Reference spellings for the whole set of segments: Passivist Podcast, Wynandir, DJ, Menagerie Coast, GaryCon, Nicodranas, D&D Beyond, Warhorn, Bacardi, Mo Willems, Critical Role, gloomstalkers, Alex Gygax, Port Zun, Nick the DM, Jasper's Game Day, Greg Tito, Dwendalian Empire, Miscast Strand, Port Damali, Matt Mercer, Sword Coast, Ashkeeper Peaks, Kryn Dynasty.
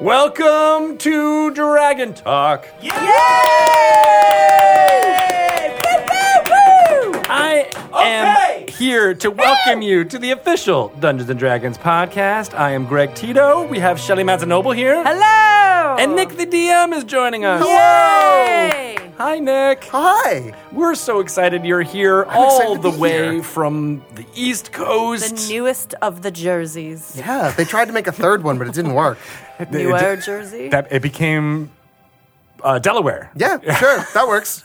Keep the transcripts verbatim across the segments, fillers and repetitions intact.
Welcome to Dragon Talk. Yay! Yay! Woo, woo, woo! I okay. am here to welcome you to the official Dungeons and Dragons podcast. I am Greg Tito. We have Shelly Mazzanoble here. Hello! And Nick the D M is joining us. Yay! Hello! Hi, Nick. Hi. We're so excited you're here I'm all the way here. From the East Coast. The newest of the jerseys. Yeah, they tried to make a third one, but it didn't work. New Air Jersey? That, it became uh, Delaware. Yeah, sure. That works.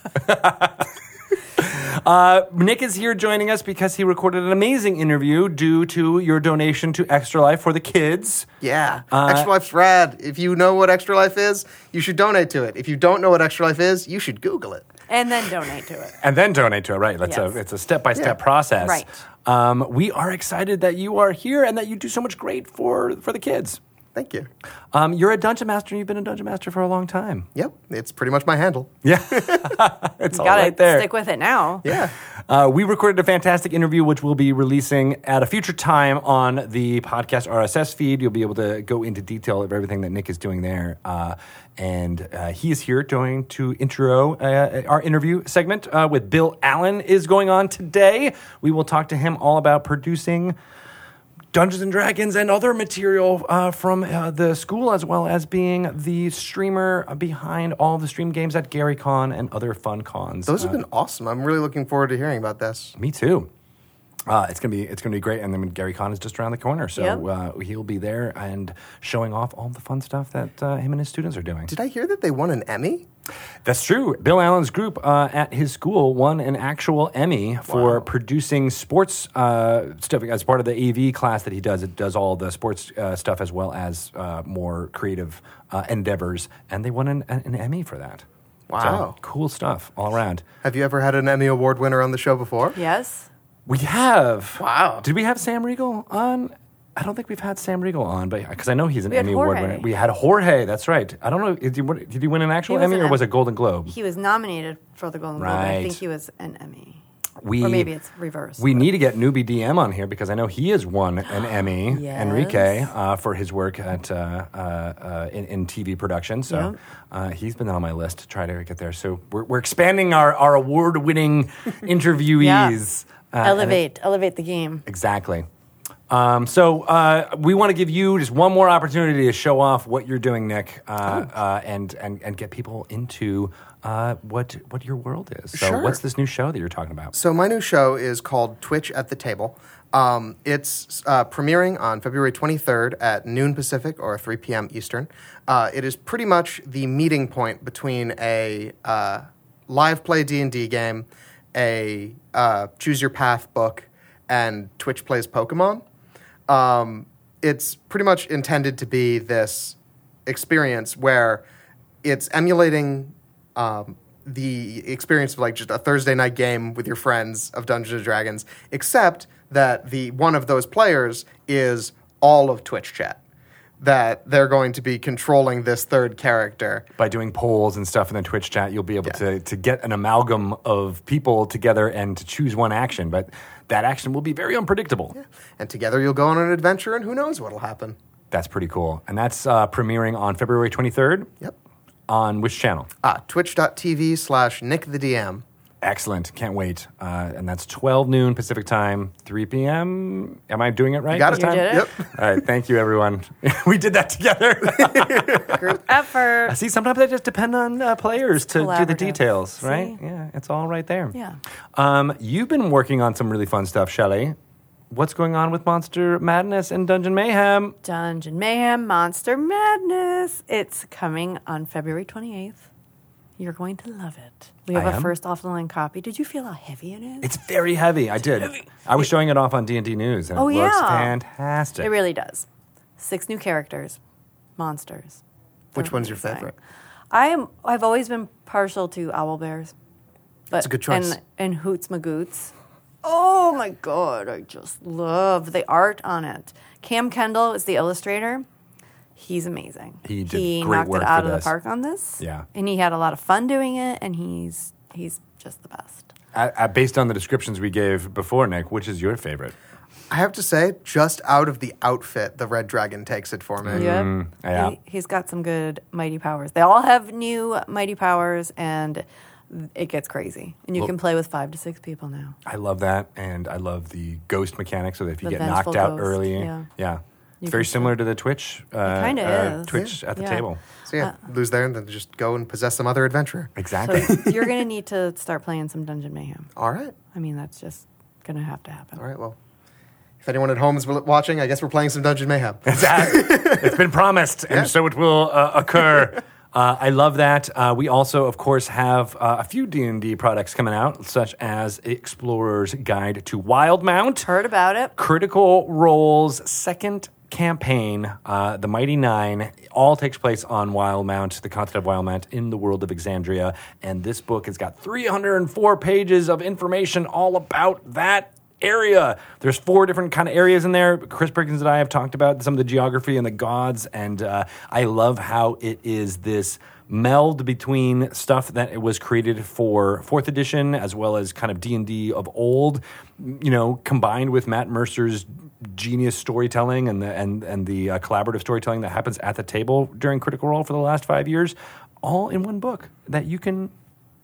uh, Nick is here joining us because he recorded an amazing interview due to your donation to Extra Life for the kids. Yeah. Uh, Extra Life's rad. If you know what Extra Life is, you should donate to it. If you don't know what Extra Life is, you should Google it. And then donate to it. And then donate to it, right. That's yes. a, it's a step-by-step yeah. process. Right. Um, we are excited that you are here and that you do so much great for, for the kids. Thank you. Um, you're a Dungeon Master, and you've been a Dungeon Master for a long time. Yep. It's pretty much my handle. Yeah. It's all right there. Stick with it now. Yeah. Uh, we recorded a fantastic interview, which we'll be releasing at a future time on the podcast R S S feed. You'll be able to go into detail of everything that Nick is doing there. Uh, and uh, he is here going to intro uh, our interview segment uh, with Bill Allen is going on today. We will talk to him all about producing Dungeons and Dragons and other material uh, from uh, the school, as well as being the streamer behind all the stream games at GaryCon and other fun cons. Those have uh, been awesome. I'm really looking forward to hearing about this. Me too. Uh, it's gonna be it's gonna be great. And then GaryCon is just around the corner, so yep. uh, he'll be there and showing off all the fun stuff that uh, him and his students are doing. Did I hear that they won an Emmy? That's true. Bill Allen's group uh, at his school won an actual Emmy for wow. producing sports uh, stuff as part of the A V class that he does. It does all the sports uh, stuff as well as uh, more creative uh, endeavors, and they won an, an Emmy for that. Wow. So, cool stuff all around. Have you ever had an Emmy Award winner on the show before? Yes. We have. Wow. Did we have Sam Riegel on? I don't think we've had Sam Riegel on, but because I know he's an Emmy Award winner. We had Jorge. That's right. I don't know. Did he, what, did he win an actual Emmy an or was it Golden Globe? He was nominated for the Golden right. Globe. But I think he was an Emmy. We, or maybe it's reversed. We need to get Newbie D M on here because I know he has won an Emmy, yes. Enrique, uh, for his work at uh, uh, uh, in, in T V production. So yep. uh, he's been on my list to try to get there. So we're, we're expanding our, our award-winning interviewees. Yeah. Uh, elevate, elevate the game. Exactly. Um, so uh, we want to give you just one more opportunity to show off what you're doing, Nick, uh, oh. uh, and, and and get people into uh, what what your world is. So sure. What's this new show that you're talking about? So my new show is called Twitch at the Table. Um, it's uh, premiering on February twenty-third at noon Pacific or three p.m. Eastern. Uh, it is pretty much the meeting point between a uh, live play D and D game, a uh, Choose Your Path book, and Twitch Plays Pokemon. Um, it's pretty much intended to be this experience where it's emulating um, the experience of like just a Thursday night game with your friends of Dungeons and Dragons, except that the one of those players is all of Twitch chat. That they're going to be controlling this third character. By doing polls and stuff in the Twitch chat, you'll be able yeah. to, to get an amalgam of people together and to choose one action. But that action will be very unpredictable. Yeah. And together you'll go on an adventure, and who knows what'll happen. That's pretty cool. And that's uh, premiering on February twenty-third? Yep. On which channel? Ah, twitch.tv slash Nick the D M. Excellent. Can't wait. Uh, and that's twelve noon Pacific time, three p.m. Am I doing it right? You got it. You did it. Yep. All right. Thank you, everyone. We did that together. Group effort. Uh, see, sometimes I just depend on uh, players it's to do the details, see? Right? Yeah. It's all right there. Yeah. Um, you've been working on some really fun stuff, Shelly. What's going on with Monster Madness and Dungeon Mayhem? Dungeon Mayhem, Monster Madness. It's coming on February twenty-eighth. You're going to love it. We have I a am? first offline copy. Did you feel how heavy it is? It's very heavy. I did. Heavy. I was showing it off on D and D News, and oh, it looks yeah. fantastic. It really does. Six new characters, monsters. Which They're one's your design. favorite? I am. I've always been partial to owlbears. But, That's a good choice. And, and Hoots Magoots. Oh, my God. I just love the art on it. Cam Kendall is the illustrator. He's amazing. He did he great knocked work it out for of this. the park on this. Yeah, and he had a lot of fun doing it, and he's he's just the best. I, I, based on the descriptions we gave before, Nick, which is your favorite? I have to say, just out of the outfit, the red dragon takes it for me. Yep. Mm, yeah. He, he's got some good mighty powers. They all have new mighty powers, and it gets crazy. And you well, can play with five to six people now. I love that, and I love the ghost mechanic, so that if you the get knocked out ghost, early, yeah. yeah. It's very similar to the Twitch. Uh, it kind of uh, is. Twitch yeah. at the yeah. table. So yeah, uh, lose there and then just go and possess some other adventurer. Exactly. So you're going to need to start playing some Dungeon Mayhem. All right. I mean, that's just going to have to happen. All right, well. If anyone at home is watching, I guess we're playing some Dungeon Mayhem. Exactly. It's been promised, and yeah. so it will uh, occur. Uh, I love that. Uh, we also, of course, have uh, a few D and D products coming out, such as Explorer's Guide to Wildemount. Heard about it. Critical Role's second campaign, uh, The Mighty Nine, all takes place on Wildemount, the continent of Wildemount, in the world of Exandria. And this book has got three hundred four pages of information all about that area. There's four different kind of areas in there. Chris Perkins and I have talked about some of the geography and the gods, and uh, I love how it is this meld between stuff that was created for fourth edition as well as kind of D and D of old, you know, combined with Matt Mercer's genius storytelling and the, and, and the uh, collaborative storytelling that happens at the table during Critical Role for the last five years, all in one book that you can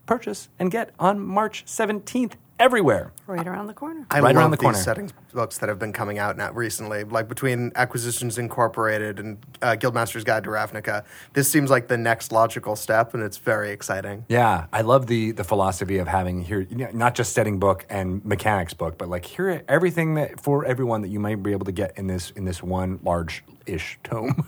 purchase and get on March seventeenth. Everywhere. Right around the corner. I right love around the these corner. Settings books that have been coming out now recently, like between Acquisitions Incorporated and uh, Guildmaster's Guide to Ravnica. This seems like the next logical step, and it's very exciting. Yeah, I love the the philosophy of having here, not just setting book and mechanics book, but like here everything that for everyone that you might be able to get in this in this one large-ish tome.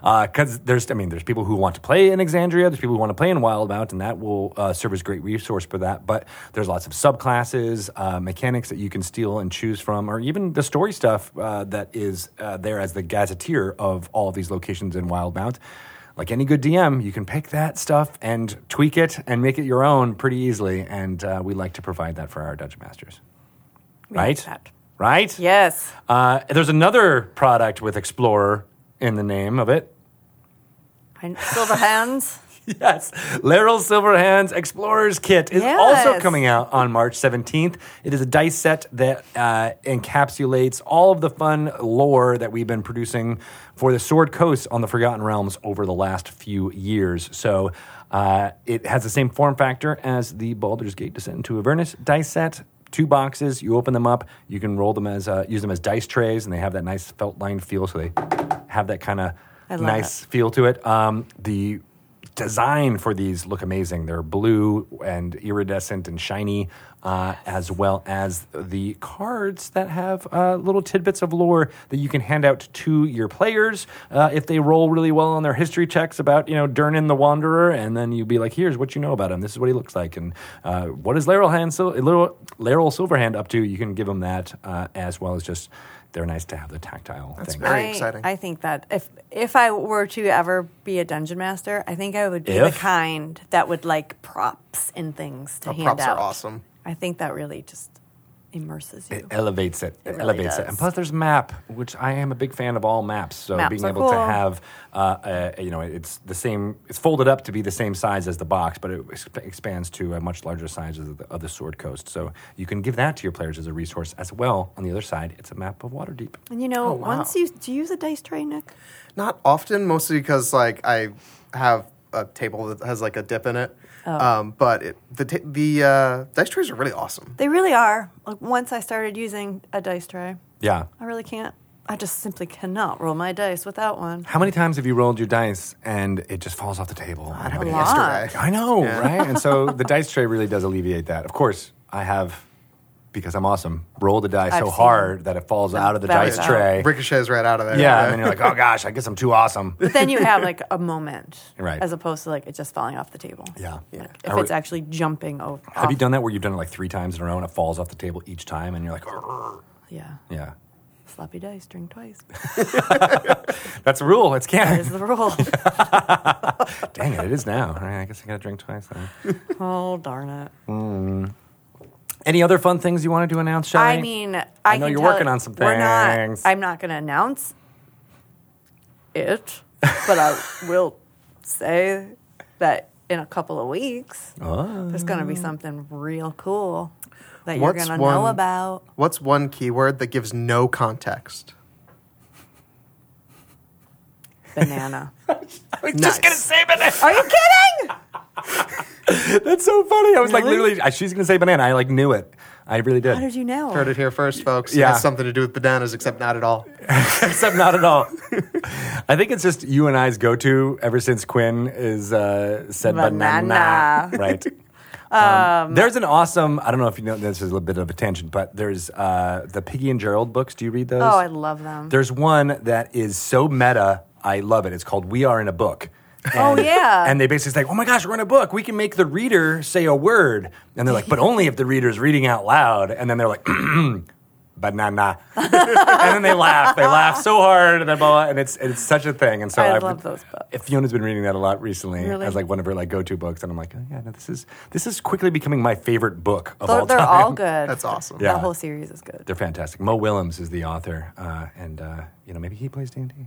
Because uh, there's, I mean, there's people who want to play in Exandria, there's people who want to play in Wildemount, and that will uh, serve as a great resource for that. But there's lots of subclasses, uh, mechanics that you can steal and choose from, or even the story stuff uh, that is uh, there as the gazetteer of all of these locations in Wildemount. Like any good D M, you can pick that stuff and tweak it and make it your own pretty easily. And uh, we like to provide that for our Dungeon Masters. We right? like that. Right? Yes. Uh, there's another product with Explorer in the name of it. Silverhands. Yes. Laeral Silverhand's Explorer's Kit is yes. also coming out on March seventeenth. It is a dice set that uh, encapsulates all of the fun lore that we've been producing for the Sword Coast on the Forgotten Realms over the last few years. So uh, it has the same form factor as the Baldur's Gate Descent into Avernus dice set. Two boxes. You open them up. You can roll them as uh, use them as dice trays, and they have that nice felt lined feel. So they have that kind of nice it. feel to it. Um, the design for these look amazing. They're blue and iridescent and shiny, uh, as well as the cards that have uh, little tidbits of lore that you can hand out to your players uh, if they roll really well on their history checks about, you know, Durnan the Wanderer, and then you'll be like, here's what you know about him. This is what he looks like, and uh, what is Laeral, Hand, Sil- Laeral, Laeral Silverhand up to? You can give them that uh, as well as just they're nice to have the tactile That's thing. That's very I, exciting. I think that if if I were to ever be a dungeon master, I think I would be if? the kind that would like props and things to oh, hand props out. Props are awesome. I think that really just immerses you. It elevates it. It, it really elevates does. it. And plus there's map, which I am a big fan of all maps. So maps being able cool. to have, uh, a, you know, it's the same, it's folded up to be the same size as the box, but it exp- expands to a much larger size of the, of the Sword Coast. So you can give that to your players as a resource as well. On the other side, it's a map of Waterdeep. And you know, oh, wow. once you, do you use a dice tray, Nick? Not often, mostly because like I have a table that has like a dip in it. Oh. Um, but it, the t- the uh, dice trays are really awesome. They really are. Like once I started using a dice tray, yeah, I really can't. I just simply cannot roll my dice without one. How many times have you rolled your dice and it just falls off the table? Not a lot. I know, yeah. right? And so the dice tray really does alleviate that. Of course, I have. Because I'm awesome, roll the die I've so hard it. that it falls that out of the dice out. tray. Ricochets right out of there. Yeah, right? And then you're like, oh gosh, I guess I'm too awesome. But then you have like a moment, right? As opposed to like it just falling off the table. Yeah. yeah. Like if Are it's we, actually jumping over. Have off. you done that where you've done it like three times in a row and it falls off the table each time and you're like, arr. Yeah. Yeah. Sloppy dice, drink twice. That's a rule. It's canon. That is the rule. Dang it, it is now. All right, I guess I got to drink twice then. Oh, darn it. Mm. Any other fun things you wanted to announce, Shelly? I mean, I, I know can you're working on some things. We're not, I'm not going to announce it, but I will say that in a couple of weeks, oh. there's going to be something real cool. that you're going to know about. What's one keyword that gives no context? Banana. I was nice. just going to say banana. Are you kidding? That's so funny. I was really? like, literally, she's going to say banana. I like knew it. I really did. How did you know? Heard it here first, folks. Yeah. It has something to do with bananas, except not at all. Except not at all. I think it's just you and I's go-to ever since Quinn is uh, said banana. banana. Right. Um, um, there's an awesome, I don't know if you know, this is a little bit of a tangent, but there's uh, the Piggy and Gerald books. Do you read those? Oh, I love them. There's one that is so meta, I love it. It's called We Are in a Book. And, oh, yeah. And they basically say, like, oh, my gosh, we're in a book. We can make the reader say a word. And they're like, but only if the reader's reading out loud. And then they're like, banana. And then they laugh. They laugh so hard. And, blah, blah, and it's it's such a thing. And so I I've, love those books. Fiona's been reading that a lot recently really? as, like, one of her, like, go-to books. And I'm like, oh, yeah, no, this is this is quickly becoming my favorite book of they're, all time. They're all good. That's awesome. Yeah. That whole series is good. They're fantastic. Mo Willems is the author. Uh, and, uh, you know, maybe he plays D and D.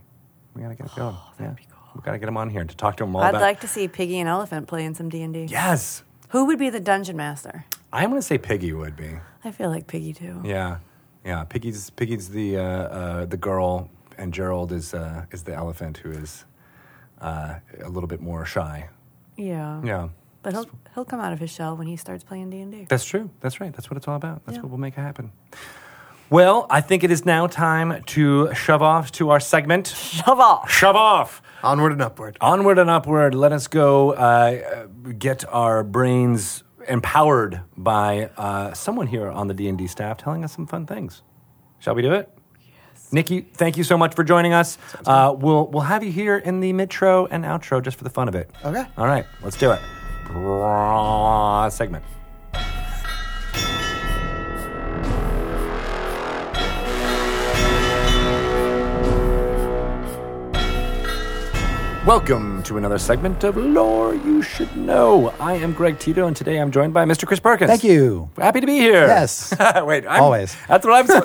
We got to get it going. Oh, that'd yeah. be cool. We've got to get him on here to talk to him all I'd about. I'd like to see Piggy and Elephant play in some D and D. Yes. Who would be the dungeon master? I'm going to say Piggy would be. I feel like Piggy too. Yeah, yeah. Piggy's Piggy's the uh, uh, the girl, and Gerald is uh, is the elephant who is uh, a little bit more shy. Yeah. Yeah. But he'll he'll come out of his shell when he starts playing D and D. That's true. That's right. That's what it's all about. That's yeah. what will make it happen. Well, I think it is now time to shove off to our segment. Shove off. Shove off. Onward and upward. Onward and upward. Let us go uh, get our brains empowered by uh, someone here on the D and D staff telling us some fun things. Shall we do it? Yes. Nikki, thank you so much for joining us. Uh, we'll we'll have you here in the mid-tro and outro just for the fun of it. Okay. All right. Let's do it. Bra- segment. Welcome to another segment of Lore You Should Know. I am Greg Tito, and today I'm joined by Mister Chris Perkins. Thank you. Happy to be here. Yes. Wait. I'm, Always. That's what I'm saying.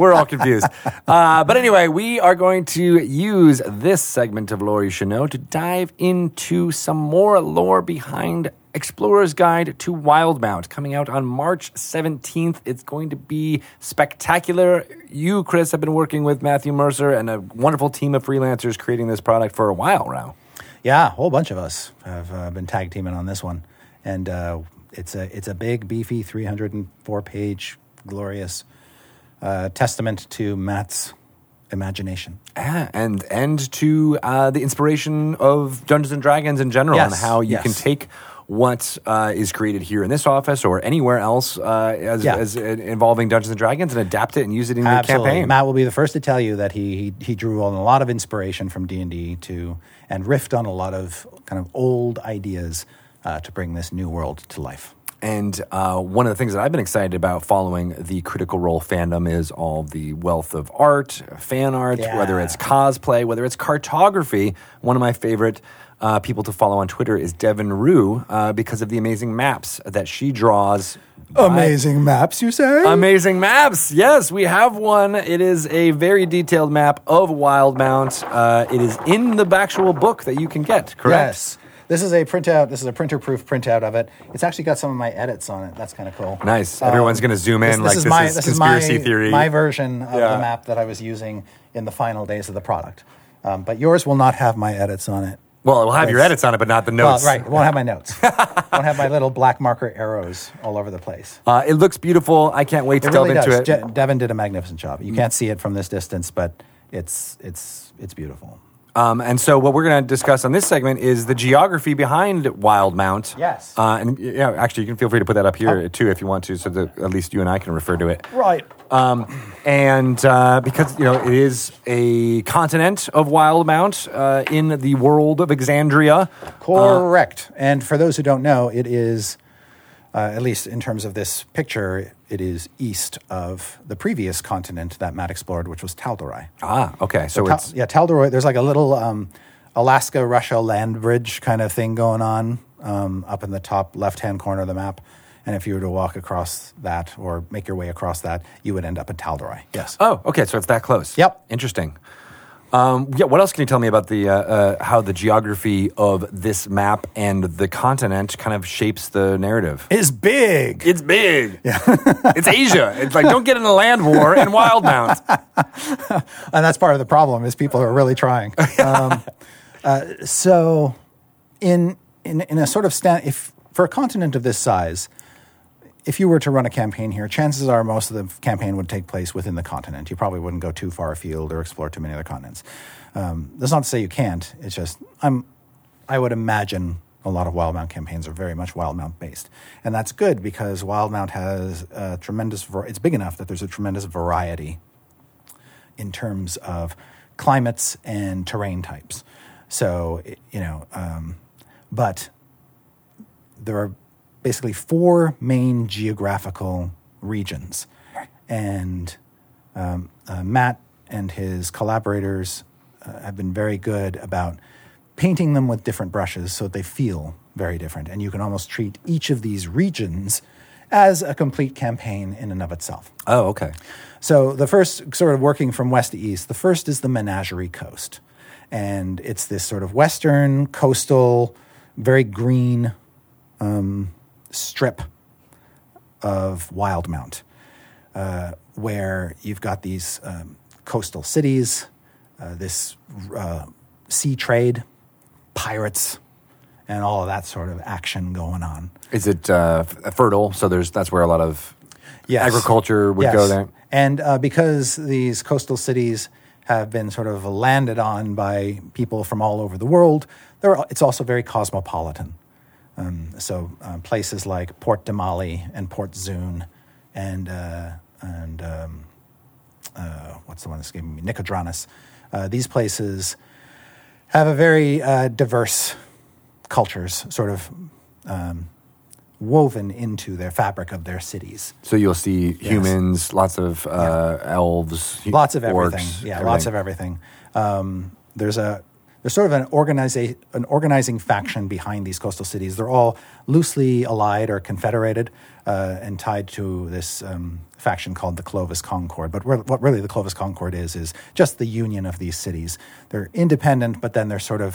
We're all confused. Uh, but anyway, we are going to use this segment of Lore You Should Know to dive into some more lore behind Explorer's Guide to Wildemount, coming out on March seventeenth. It's going to be spectacular. You, Chris, have been working with Matthew Mercer and a wonderful team of freelancers creating this product for a while now. Yeah, a whole bunch of us have uh, been tag teaming on this one. And uh, it's a it's a big, beefy, three hundred four page, glorious uh, testament to Matt's imagination. Ah, and, and to uh, the inspiration of Dungeons and Dragons in general, yes, and how you yes. can take what uh, is created here in this office or anywhere else uh, as, yeah. as uh, involving Dungeons and Dragons and adapt it and use it in Absolutely. your campaign. Matt will be the first to tell you that he he, he drew on a lot of inspiration from D and D to and riffed on a lot of kind of old ideas uh, to bring this new world to life. And uh, one of the things that I've been excited about following the Critical Role fandom is all the wealth of art, fan art, yeah. whether it's cosplay, whether it's cartography. One of my favorite Uh, people to follow on Twitter is Devin Rue uh, because of the amazing maps that she draws. Amazing by. maps, you say? Amazing maps. Yes, we have one. It is a very detailed map of Wildemount. Uh, it is in the actual book that you can get, correct? Yes. This is a printout. This is a printer-proof printout of it. It's actually got some of my edits on it. That's kind of cool. Nice. Um, Everyone's going to zoom in this, like this is, this my, is this conspiracy is my, theory. My version of yeah. the map that I was using in the final days of the product. Um, but yours will not have my edits on it. Well, it will have it's, your edits on it, but not the notes. Well, right. It won't have my notes. It won't have my little black marker arrows all over the place. Uh, it looks beautiful. I can't wait to it delve really into does. it. Je- Devin did a magnificent job. You mm. can't see it from this distance, but it's it's it's beautiful. Um, and so what we're going to discuss on this segment is the geography behind Wildemount. Yes. Uh, and you know, actually, you can feel free to put that up here, oh. too, if you want to, so that at least you and I can refer to it. Right. Um, and uh, because, you know, it is a continent of Wildemount uh, in the world of Exandria. Correct. Uh, and for those who don't know, it is, uh, at least in terms of this picture, it is east of the previous continent that Matt explored, which was Taldorai. Ah, okay. So, so ta- it's... Yeah, Taldorai, there's like a little um, Alaska-Russia land bridge kind of thing going on um, up in the top left-hand corner of the map. And if you were to walk across that or make your way across that, you would end up at Taldorai. Yes. Oh, okay. So it's that close. Yep. Interesting. Um, yeah. What else can you tell me about the uh, uh, how the geography of this map and the continent kind of shapes the narrative? It's big. It's big. Yeah. It's Asia. It's like, don't get in a land war in Wildemount. And that's part of the problem is people are really trying. Um, uh, so, in in in a sort of stand, if for a continent of this size, if you were to run a campaign here, chances are most of the campaign would take place within the continent. You probably wouldn't go too far afield or explore too many other continents. Um, that's not to say you can't. It's just I'm, I would imagine a lot of Wildemount campaigns are very much Wildemount based. And that's good because Wildemount has a tremendous... It's big enough that there's a tremendous variety in terms of climates and terrain types. So, you know... Um, but there are... basically four main geographical regions. And um, uh, Matt and his collaborators uh, have been very good about painting them with different brushes so that they feel very different. And you can almost treat each of these regions as a complete campaign in and of itself. Oh, okay. So the first, sort of working from west to east, the first is the Menagerie Coast. And it's this sort of western, coastal, very green um strip of Wildemount, uh, where you've got these um, coastal cities, uh, this uh, sea trade, pirates, and all of that sort of action going on. Is it uh, fertile? So there's that's where a lot of yes. agriculture would yes. go there. And uh, because these coastal cities have been sort of landed on by people from all over the world, they're, it's also very cosmopolitan. Um, so uh, places like Port Damali and Port Zun and uh, and um, uh, what's the one that's giving me? Nicodranas. Uh, these places have a very uh, diverse cultures sort of um, woven into their fabric of their cities. So you'll see yes. humans, lots of uh, yeah. elves. Lots of orcs, everything. Yeah, everything. lots of everything. Um, there's a There's sort of an, organiza- an organizing faction behind these coastal cities. They're all loosely allied or confederated uh, and tied to this um, faction called the Clovis Concord. But re- what really the Clovis Concord is is just the union of these cities. They're independent, but then they're sort of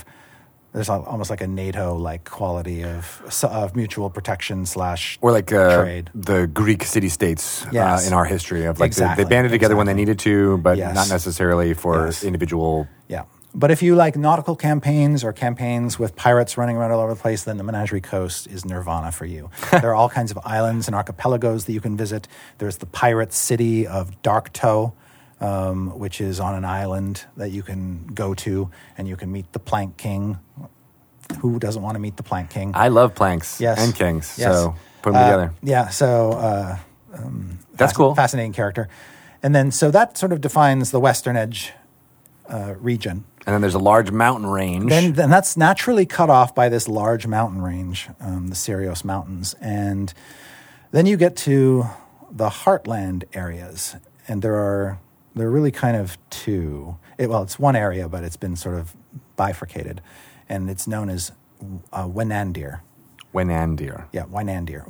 there's almost like a NATO-like quality of of mutual protection slash or like uh, trade. The Greek city-states yes. uh, in our history of like exactly. they, they banded together exactly. when they needed to, but yes. not necessarily for yes. individual. Yeah. But if you like nautical campaigns or campaigns with pirates running around all over the place, then the Menagerie Coast is nirvana for you. There are all kinds of islands and archipelagos that you can visit. There's the pirate city of Darktoe, um, which is on an island that you can go to, and you can meet the Plank King. Who doesn't want to meet the Plank King? I love planks yes. and kings, yes. so put them uh, together. Yeah, so uh, um, that's fasc- cool. Fascinating character. And then so that sort of defines the western edge uh, region. And then there's a large mountain range. Then, then that's naturally cut off by this large mountain range, um, the Sirius Mountains. And then you get to the heartland areas. And there are there are really kind of two. It, well, it's one area, but it's been sort of bifurcated. And it's known as uh, Wynandir. Wynandir. Yeah, Wynandir.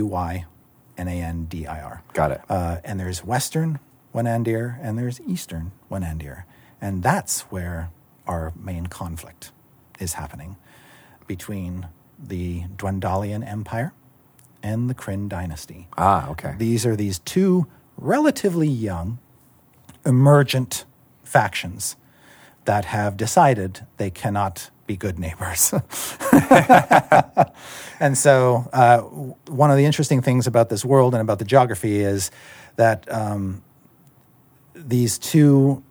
W Y N A N D I R. Got it. Uh, and there's western Wynandir, and there's eastern Wynandir. And that's where our main conflict is happening between the Dwendalian Empire and the Kryn dynasty. Ah, okay. These are these two relatively young, emergent factions that have decided they cannot be good neighbors. And so uh, one of the interesting things about this world and about the geography is that um, these two...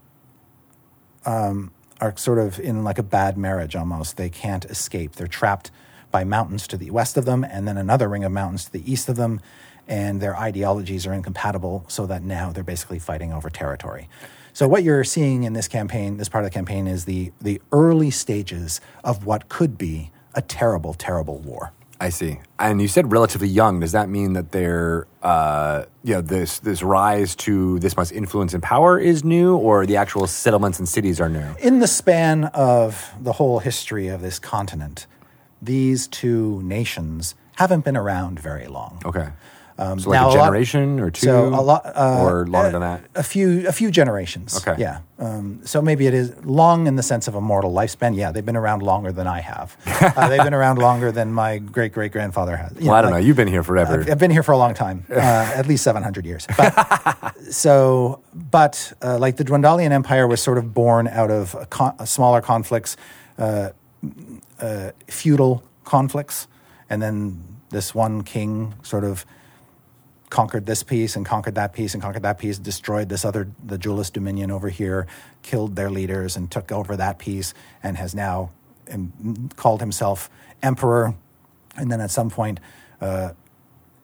Um, are sort of in like a bad marriage almost. They can't escape. They're trapped by mountains to the west of them and then another ring of mountains to the east of them, and their ideologies are incompatible so that now they're basically fighting over territory. So what you're seeing in this campaign, this part of the campaign, is the the early stages of what could be a terrible, terrible war. I see. And you said relatively young. Does that mean that they're, uh, you know, this this rise to this much influence and power is new, or the actual settlements and cities are new? In the span of the whole history of this continent, these two nations haven't been around very long. Okay. Um, so like now a generation a lot, or two, so a lot, uh, or longer a, than that. A few, a few generations. Okay, yeah. Um, so maybe it is long in the sense of a mortal lifespan. Yeah, they've been around longer than I have. Uh, they've been around longer than my great great grandfather has. You well, know, I don't like, know. You've been here forever. I've, I've been here for a long time, uh, at least seven hundred years. But, so, but uh, like the Dwendalian Empire was sort of born out of a con- a smaller conflicts, uh, uh, feudal conflicts, and then this one king sort of conquered this piece and conquered that piece and conquered that piece, destroyed this other, the Jeweless Dominion over here, killed their leaders and took over that piece and has now um, called himself emperor. And then at some point, uh,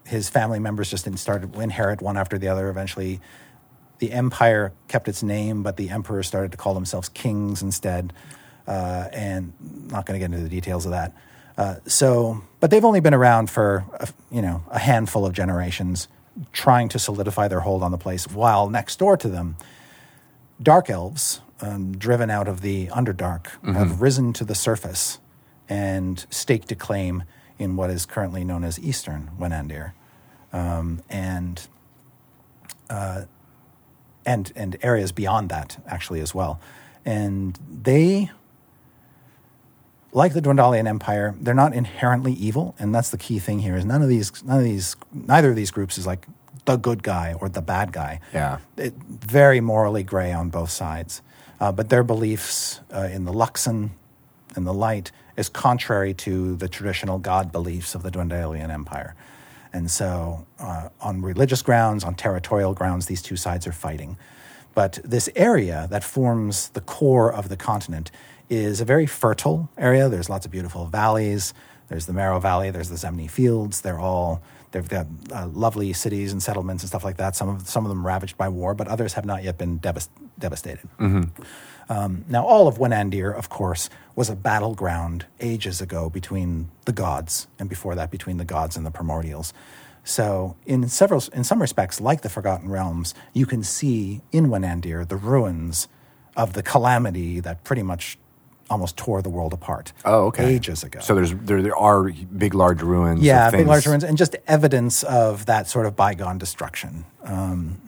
his family members just didn't start to inherit one after the other. Eventually, the empire kept its name, but the emperor started to call themselves kings instead. Uh, and not going to get into the details of that. Uh, so, but they've only been around for, a, you know, a handful of generations trying to solidify their hold on the place, while next door to them, dark elves, um, driven out of the Underdark, mm-hmm. have risen to the surface and staked a claim in what is currently known as Eastern Wynandir. Um, and, uh, and, and areas beyond that, actually, as well. And they... like the Dwendalian Empire, they're not inherently evil, and that's the key thing here. Is none of these, none of these, neither of these groups is like the good guy or the bad guy. Yeah, it, very morally gray on both sides. Uh, but their beliefs uh, in the Luxon and the light is contrary to the traditional god beliefs of the Dwendalian Empire, and so uh, on religious grounds, on territorial grounds, these two sides are fighting. But this area that forms the core of the continent is a very fertile area. There's lots of beautiful valleys. There's the Marrow Valley. There's the Zemni Fields. They're all, they've got uh, lovely cities and settlements and stuff like that. Some of some of them ravaged by war, but others have not yet been devast- devastated. Mm-hmm. Um, now, all of Wynandir, of course, was a battleground ages ago between the gods, and before that, between the gods and the primordials. So, in several, in some respects, like the Forgotten Realms, you can see in Wynandir the ruins of the calamity that pretty much almost tore the world apart. Oh, okay. Ages ago. So there's there there are big, large ruins. Yeah, big, large ruins, and just evidence of that sort of bygone destruction. Um,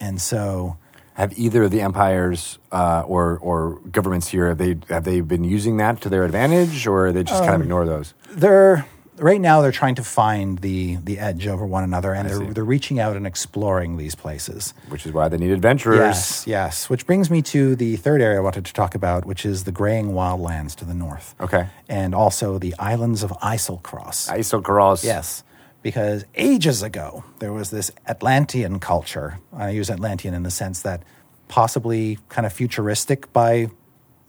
and so, have either of the empires uh, or or governments here have they have they been using that to their advantage, or they just um, kind of ignore those? They're right now they're trying to find the the edge over one another, and I they're see. they're reaching out and exploring these places. Which is why they need adventurers. Yes, yes. Which brings me to the third area I wanted to talk about, which is the graying wildlands to the north. Okay. And also the islands of Eiselcross. Eiselcross. Yes. Because ages ago, there was this Atlantean culture. I use Atlantean in the sense that possibly kind of futuristic by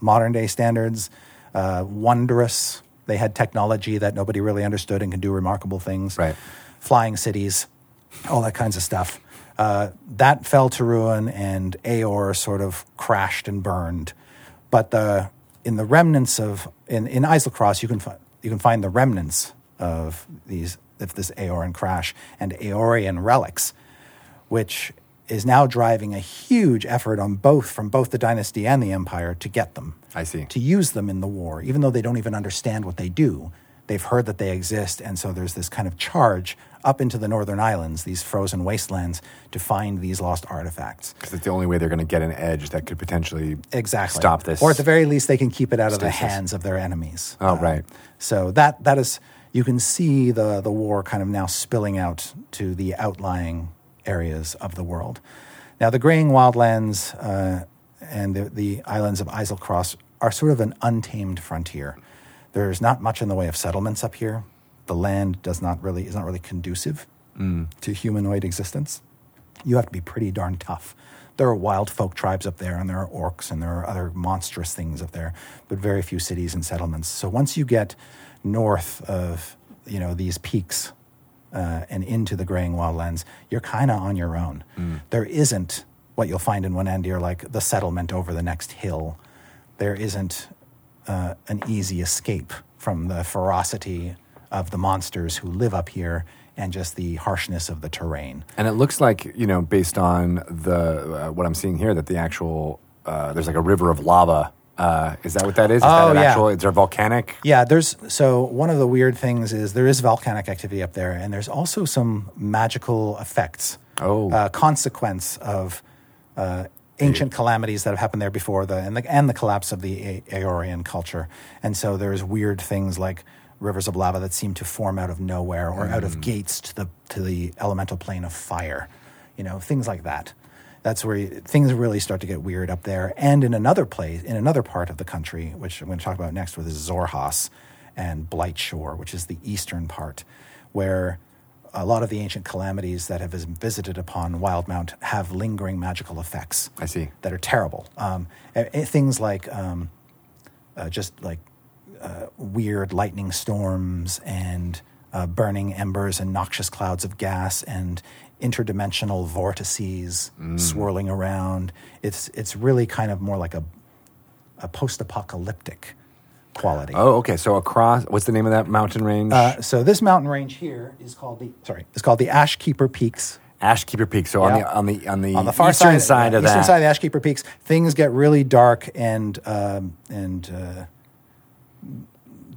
modern-day standards, uh, wondrous. They had technology that nobody really understood and could do remarkable things. Right. Flying cities, all that kinds of stuff. Uh, that fell to ruin, and Aeor sort of crashed and burned. But the in the remnants of in in Eiselcross, you can fi- you can find the remnants of these of this Aeoran crash and Aeorian relics, which is now driving a huge effort on both from both the dynasty and the empire to get them. I see. To use them in the war, even though they don't even understand what they do. They've heard that they exist, and so there's this kind of charge up into the northern islands, these frozen wastelands, to find these lost artifacts. Because it's the only way they're going to get an edge that could potentially exactly. stop this. Or at the very least, they can keep it out stasis. of the hands of their enemies. Oh, um, right. So that that is, you can see the the war kind of now spilling out to the outlying areas of the world. Now, the graying wildlands uh, and the, the islands of Eiselcross are sort of an untamed frontier. There's not much in the way of settlements up here. The land does not really is not really conducive mm. to humanoid existence. You have to be pretty darn tough. There are wild folk tribes up there, and there are orcs, and there are other monstrous things up there, but very few cities and settlements. So once you get north of you know these peaks Uh, and into the graying wildlands, you're kind of on your own. Mm. There isn't what you'll find in Wynandir, like the settlement over the next hill. There isn't uh, an easy escape from the ferocity of the monsters who live up here and just the harshness of the terrain. And it looks like, you know, based on the uh, what I'm seeing here, that the actual, uh, there's like a river of lava Uh, is that what that is? Is oh, that an yeah. actual, is there volcanic? Yeah, there's, so one of the weird things is there is volcanic activity up there, and there's also some magical effects. Oh. Uh, consequence of uh, ancient yeah. calamities that have happened there before, the and the, and the collapse of the A- Aeorian culture. And so there's weird things like rivers of lava that seem to form out of nowhere or mm. out of gates to the to the elemental plane of fire. You know, things like that. That's where you, things really start to get weird up there. And in another place, in another part of the country, which I'm going to talk about next, with Xhorhas and Blightshore, which is the eastern part, where a lot of the ancient calamities that have been visited upon Wildemount have lingering magical effects. I see. That are terrible. Um, things like um, uh, just like uh, weird lightning storms and uh, burning embers and noxious clouds of gas and interdimensional vortices mm. swirling around. It's it's really kind of more like a a post-apocalyptic quality. Oh, okay. So across, what's the name of that mountain range? Uh, so this mountain range here is called the sorry, it's called the Ashkeeper Peaks. Ashkeeper Peaks. So yeah. on the on the on the on the far eastern side, side of eastern that, eastern side of the Ashkeeper Peaks, things get really dark and um, and uh,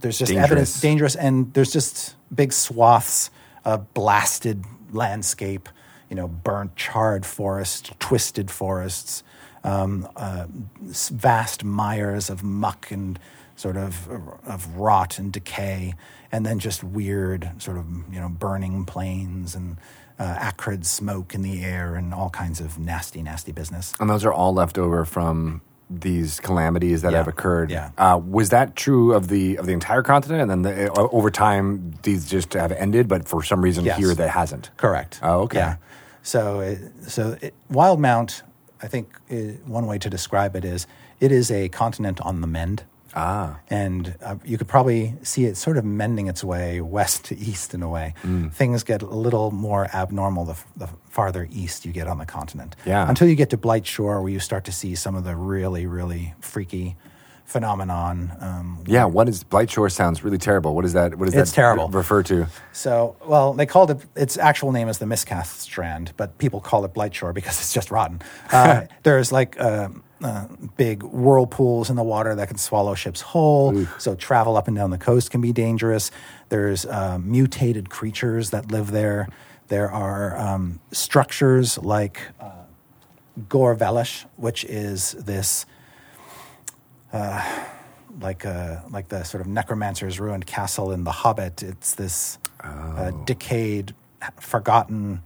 there's just dangerous. evidence dangerous and there's just big swaths of blasted landscape, you know, burnt, charred forests, twisted forests, um, uh, vast mires of muck and sort of of rot and decay, and then just weird sort of, you know, burning plains and uh, acrid smoke in the air and all kinds of nasty, nasty business. And those are all left over from these calamities that yeah. have occurred. Yeah. Uh, was that true of the of the entire continent? And then the, uh, over time, these just have ended, but for some reason yes. here that hasn't. Correct. Oh, okay. Yeah. So, it, so it, Wildemount, I think it, one way to describe it is it is a continent on the mend. Ah. And uh, you could probably see it sort of mending its way west to east in a way. Mm. Things get a little more abnormal the, f- the farther east you get on the continent. Yeah. Until you get to Blightshore, where you start to see some of the really, really freaky phenomenon. Um, yeah, what is Blightshore sounds really terrible. What is that? What does that terrible. Re- refer to? So, well, they called it, its actual name is the Miscast Strand, but people call it Blightshore because it's just rotten. Uh, there's like... Uh, Uh, big whirlpools in the water that can swallow ships whole. Oof. So travel up and down the coast can be dangerous. There's uh, mutated creatures that live there. There are um, structures like uh, Gorvelish, which is this uh, like a, like the sort of necromancer's ruined castle in The Hobbit. It's this oh. uh, decayed, forgotten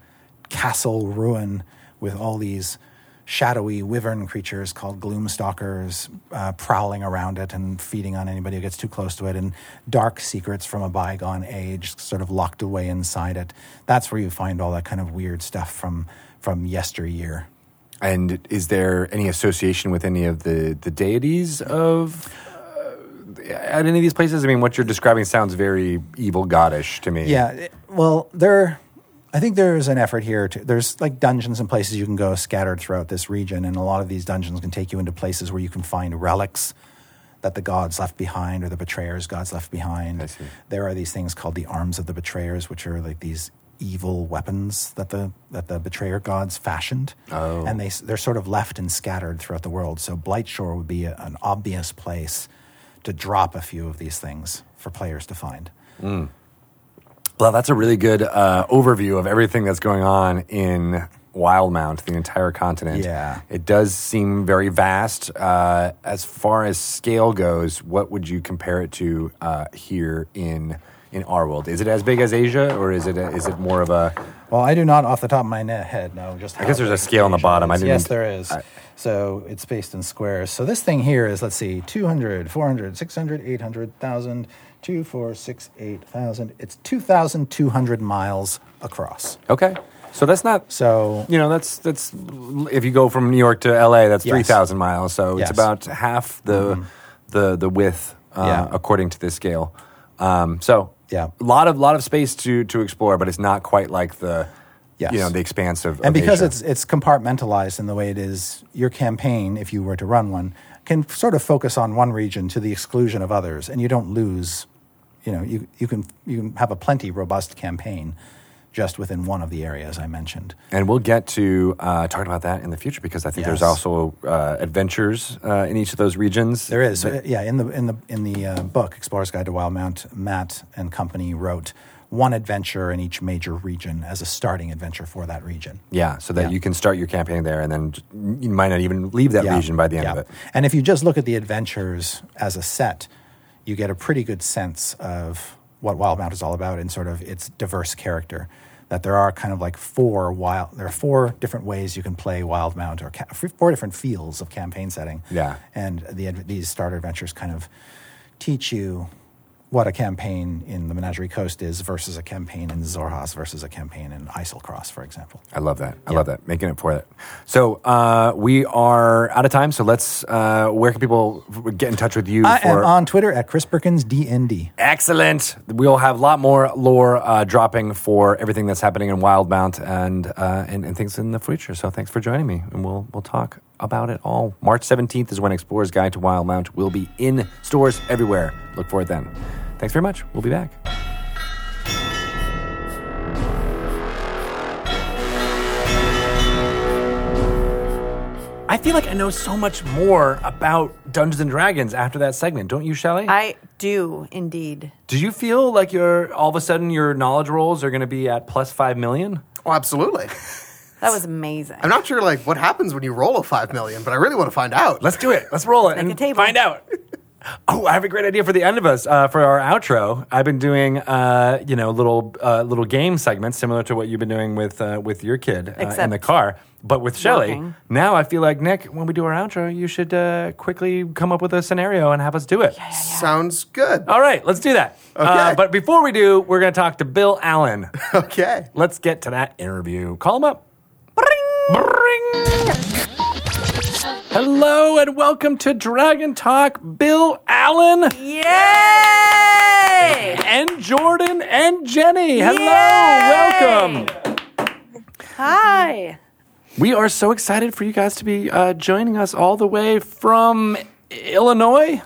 castle ruin with all these shadowy wyvern creatures called gloomstalkers uh, prowling around it and feeding on anybody who gets too close to it, and dark secrets from a bygone age sort of locked away inside it. That's where you find all that kind of weird stuff from from yesteryear. And is there any association with any of the, the deities of uh, at any of these places? I mean, what you're describing sounds very evil goddish to me. Yeah, it, well, they're... I think there's an effort here. To, there's like dungeons and places you can go scattered throughout this region, and a lot of these dungeons can take you into places where you can find relics that the gods left behind or the betrayers' gods left behind. I see. There are these things called the arms of the betrayers, which are like these evil weapons that the that the betrayer gods fashioned. Oh. And they, they're sort of left and scattered throughout the world. So Blightshore would be a, an obvious place to drop a few of these things for players to find. Mm. Well, that's a really good uh, overview of everything that's going on in Wildemount, the entire continent. Yeah. It does seem very vast. Uh, as far as scale goes, what would you compare it to uh, here in in our world? Is it as big as Asia, or is it a, is it more of a... Well, I do not off the top of my head, no. Just I guess there's a scale on the bottom. I didn't yes, there is. I, so it's based in squares. So this thing here is, let's see, two hundred, four hundred, six hundred, eight hundred, one thousand... Two, four, six, eight thousand. It's two thousand two hundred miles across. Okay, so that's not so. You know, that's that's if you go from New York to L A, that's yes. three thousand miles. So yes. it's about half the mm-hmm. the the width uh, yeah. according to this scale. Um, so yeah, a lot of lot of space to to explore, but it's not quite like the yes. you know the expanse of. And of because Asia. it's it's compartmentalized in the way it is, your campaign, if you were to run one, can sort of focus on one region to the exclusion of others, and you don't lose. You know, you, you can you can have a plenty robust campaign just within one of the areas I mentioned. And we'll get to uh, talking about that in the future, because I think yes. there's also uh, adventures uh, in each of those regions. There is, but- uh, yeah. In the in the in the uh, book Explorer's Guide to Wildemount, Matt and company wrote one adventure in each major region as a starting adventure for that region. Yeah, so that yeah. you can start your campaign there, and then you might not even leave that yeah. region by the end yeah. of it. And if you just look at the adventures as a set, you get a pretty good sense of what Wildemount is all about and sort of its diverse character. That there are kind of like four wild, there are four different ways you can play Wildemount, or ca- four different fields of campaign setting. Yeah, and the these starter adventures kind of teach you what a campaign in the Menagerie Coast is versus a campaign in Xhorhas versus a campaign in Eiselcross, for example. I love that. I yeah. love that. Making it for that. So uh, we are out of time, so let's, uh, where can people get in touch with you? I for... am on Twitter at Chris Perkins D N D. Excellent. We'll have a lot more lore uh, dropping for everything that's happening in Wildemount and, uh, and and things in the future. So thanks for joining me, and we'll we'll talk about it all. March seventeenth is when Explorer's Guide to Wildemount will be in stores everywhere. Look for it then. Thanks very much. We'll be back. I feel like I know so much more about Dungeons and Dragons after that segment. Don't you, Shelly? I do, indeed. Do you feel like you're all of a sudden your knowledge rolls are going to be at plus five million? Oh, absolutely. That was amazing. I'm not sure, like, what happens when you roll a five million, but I really want to find out. Let's do it. Let's roll it and find out. Oh, I have a great idea for the end of us, uh, for our outro. I've been doing, uh, you know, little uh, little game segments similar to what you've been doing with uh, with your kid uh, in the car. But with Shelly, now I feel like, Nick, when we do our outro, you should uh, quickly come up with a scenario and have us do it. Yeah, yeah, yeah. Sounds good. All right, let's do that. Okay. Uh, but before we do, we're going to talk to Bill Allen. Okay. Let's get to that interview. Call him up. Bring. Bring. Hello and welcome to Dragon Talk, Bill Allen. Yay! And Jordan and Jenny. Hello, Yay! Welcome. Hi. We are so excited for you guys to be uh, joining us all the way from Illinois.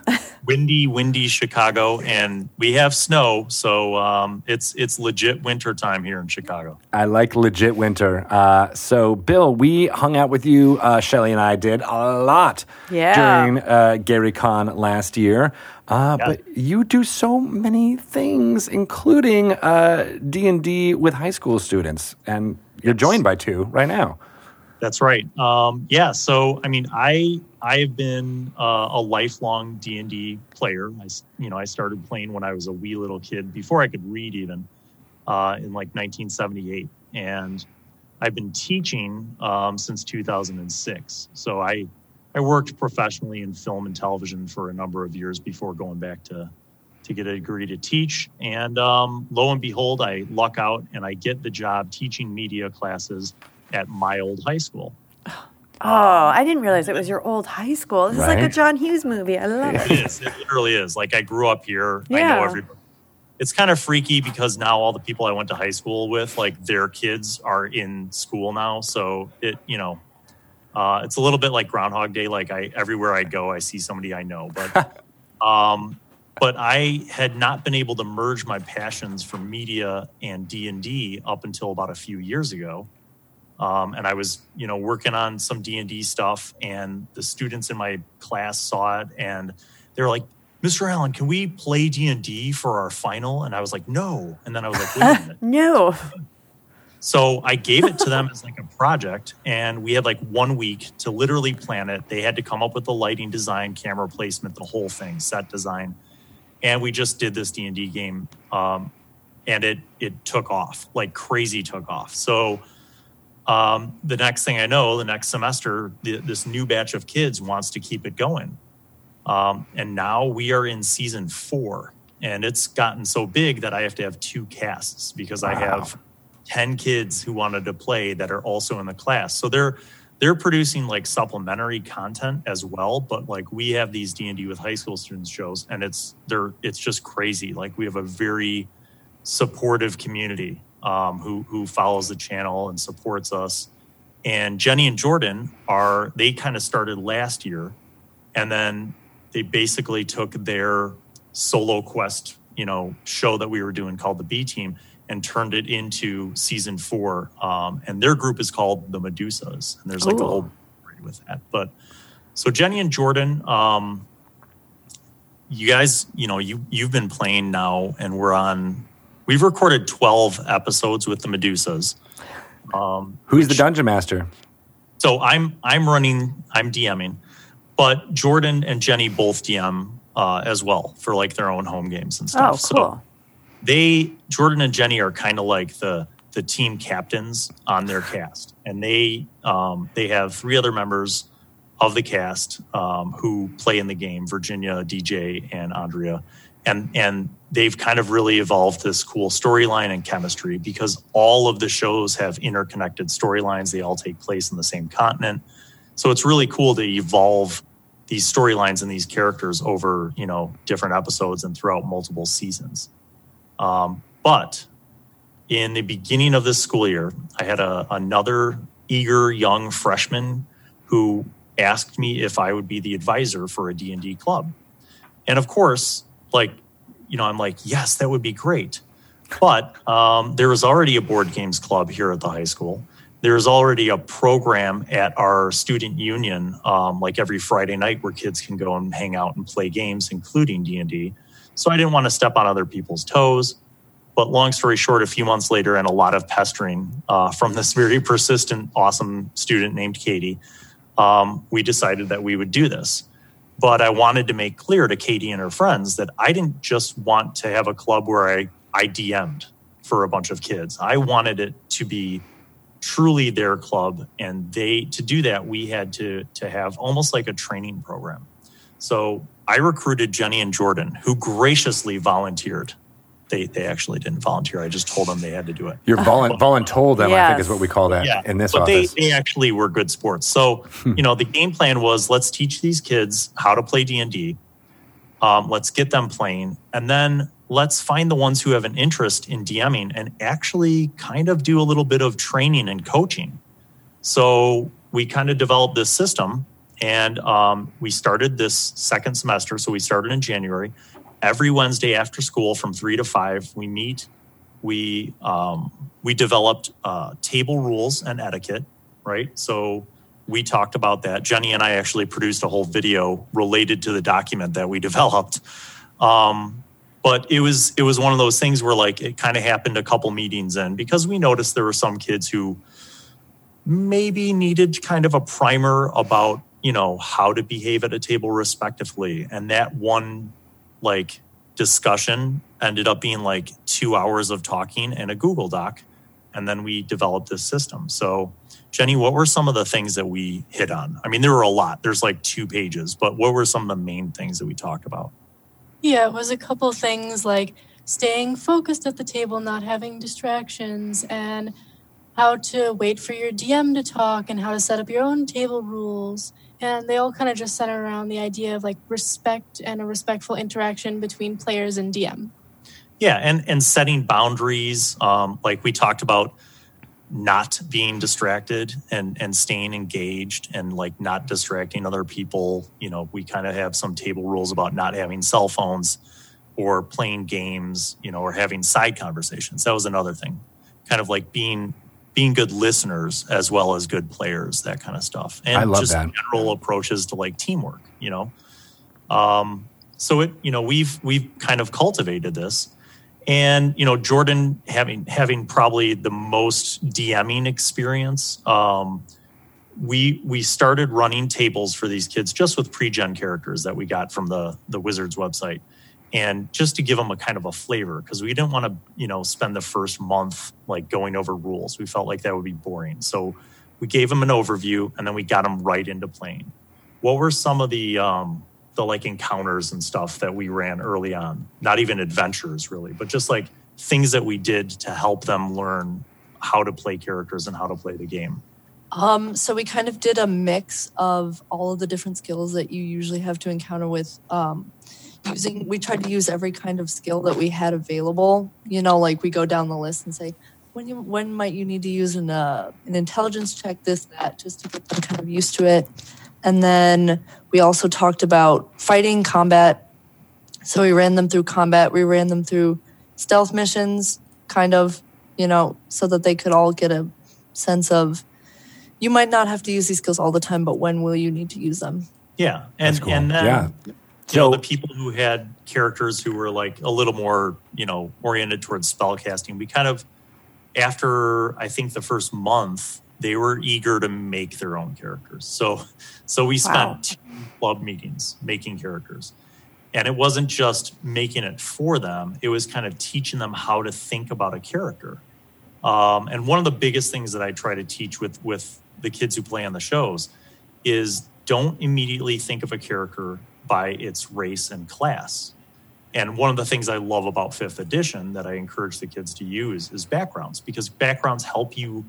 Windy, windy Chicago, and we have snow, so um, it's it's legit winter time here in Chicago. I like legit winter. Uh, so, Bill, we hung out with you, uh, Shelly and I did, a lot yeah. during uh, GaryCon last year. Uh, yeah. But you do so many things, including uh, D and D with high school students, and you're yes. joined by two right now. That's right. Um, yeah. So, I mean, I I've been uh, a lifelong D and D player. I, you know, I started playing when I was a wee little kid, before I could read even, uh, in like nineteen seventy-eight. And I've been teaching um, since two thousand six. So I I worked professionally in film and television for a number of years before going back to to get a degree to teach. And um, lo and behold, I luck out and I get the job teaching media classes at my old high school. Oh, I didn't realize it was your old high school. This right? is like a John Hughes movie. I love it. It is. It literally is. Like, I grew up here. Yeah. I know everybody. It's kind of freaky because now all the people I went to high school with, like, their kids are in school now. So, it, you know, uh, it's a little bit like Groundhog Day. Like, I everywhere I go, I see somebody I know. But, um, but I had not been able to merge my passions for media and D and D up until about a few years ago. Um, and I was, you know, working on some D and D stuff, and the students in my class saw it, and they were like, "Mister Allen, can we play D and D for our final?" And I was like, "No." And then I was like, "Wait a minute." No. So I gave it to them as like a project, and we had like one week to literally plan it. They had to come up with the lighting design, camera placement, the whole thing, set design, and we just did this D and D game, um, and it it took off like crazy, took off. So. Um, the next thing I know, the next semester, the, this new batch of kids wants to keep it going. Um, and now we are in season four, and it's gotten so big that I have to have two casts because wow. I have ten kids who wanted to play that are also in the class. So they're, they're producing like supplementary content as well. But like we have these D and D with high school students shows, and it's, they're, it's just crazy. Like we have a very supportive community. Um, who who follows the channel and supports us. And Jenny and Jordan are, they kind of started last year, and then they basically took their solo quest, you know, show that we were doing called the B Team and turned it into season four. Um, and their group is called the Medusas. And there's like Ooh. a whole story with that. But so Jenny and Jordan, um, you guys, you know, you, you've been playing now, and we're on, we've recorded twelve episodes with the Medusas. Um, Who's which, the Dungeon Master? So I'm, I'm running, I'm DMing, but Jordan and Jenny both D M uh, as well for like their own home games and stuff. Oh, cool. So they, Jordan and Jenny are kind of like the, the team captains on their cast. And they, um, they have three other members of the cast um, who play in the game, Virginia, D J, and Andrea. And, and they've kind of really evolved this cool storyline and chemistry because all of the shows have interconnected storylines. They all take place in the same continent. So it's really cool to evolve these storylines and these characters over, you know, different episodes and throughout multiple seasons. Um, but in the beginning of this school year, I had a, another eager young freshman who asked me if I would be the advisor for a D and D club. And of course, like, you know, I'm like, yes, that would be great. But um, there was already a board games club here at the high school. There's already a program at our student union, um, like every Friday night where kids can go and hang out and play games, including D and D. So I didn't want to step on other people's toes. But long story short, a few months later and a lot of pestering uh, from this very persistent, awesome student named Katie, um, we decided that we would do this. But I wanted to make clear to Katie and her friends that I didn't just want to have a club where I, I D M'd for a bunch of kids. I wanted it to be truly their club. And they to do that, we had to, to have almost like a training program. So I recruited Jenny and Jordan, who graciously volunteered. They they actually didn't volunteer. I just told them they had to do it. You're volu- voluntold them, yes. I think is what we call that yeah. in this but office. They, they actually were good sports. So, you know, the game plan was let's teach these kids how to play D and D. Um, let's get them playing. And then let's find the ones who have an interest in DMing and actually kind of do a little bit of training and coaching. So we kind of developed this system. And um, we started this second semester. So we started in January. Every Wednesday after school from three to five, we meet. We um, we developed uh, table rules and etiquette, right? So we talked about that. Jenny and I actually produced a whole video related to the document that we developed. Um, but it was it was one of those things where like it kind of happened a couple meetings in because we noticed there were some kids who maybe needed kind of a primer about, you know, how to behave at a table respectfully. And that one like discussion ended up being like two hours of talking and a Google Doc. And then we developed this system. So Jenny, what were some of the things that we hit on? I mean, there were a lot, there's like two pages, but what were some of the main things that we talked about? Yeah, it was a couple things like staying focused at the table, not having distractions, and how to wait for your D M to talk and how to set up your own table rules. And they all kind of just center around the idea of like respect and a respectful interaction between players and D M. Yeah, and, and setting boundaries. Um, like we talked about not being distracted and, and staying engaged and like not distracting other people. You know, we kind of have some table rules about not having cell phones or playing games, you know, or having side conversations. That was another thing. Kind of like being... being good listeners as well as good players, that kind of stuff. And I love just that. General approaches to like teamwork, you know? Um, so it, you know, we've, we've kind of cultivated this and, you know, Jordan having, having probably the most DMing experience. Um, we, we started running tables for these kids just with pre-gen characters that we got from the, the Wizards website. And just to give them a kind of a flavor, because we didn't want to, you know, spend the first month like going over rules. We felt like that would be boring. So we gave them an overview and then we got them right into playing. What were some of the, um, the like encounters and stuff that we ran early on? Not even adventures really, but just like things that we did to help them learn how to play characters and how to play the game. Um, so we kind of did a mix of all of the different skills that you usually have to encounter with, um, Using, we tried to use every kind of skill that we had available. You know, like we go down the list and say, when you, when might you need to use an uh, an intelligence check, this, that, just to get them kind of used to it. And then we also talked about fighting, combat. So we ran them through combat. We ran them through stealth missions, kind of, you know, so that they could all get a sense of, you might not have to use these skills all the time, but when will you need to use them? Yeah. And, cool. and then yeah. you so, know, the people who had characters who were like a little more, you know, oriented towards spellcasting, we kind of, after I think the first month, they were eager to make their own characters. So so we wow. spent two club meetings making characters. And it wasn't just making it for them. It was kind of teaching them how to think about a character. Um, and one of the biggest things that I try to teach with, with the kids who play on the shows is don't immediately think of a character by its race and class. And one of the things I love about fifth edition that I encourage the kids to use is backgrounds, because backgrounds help you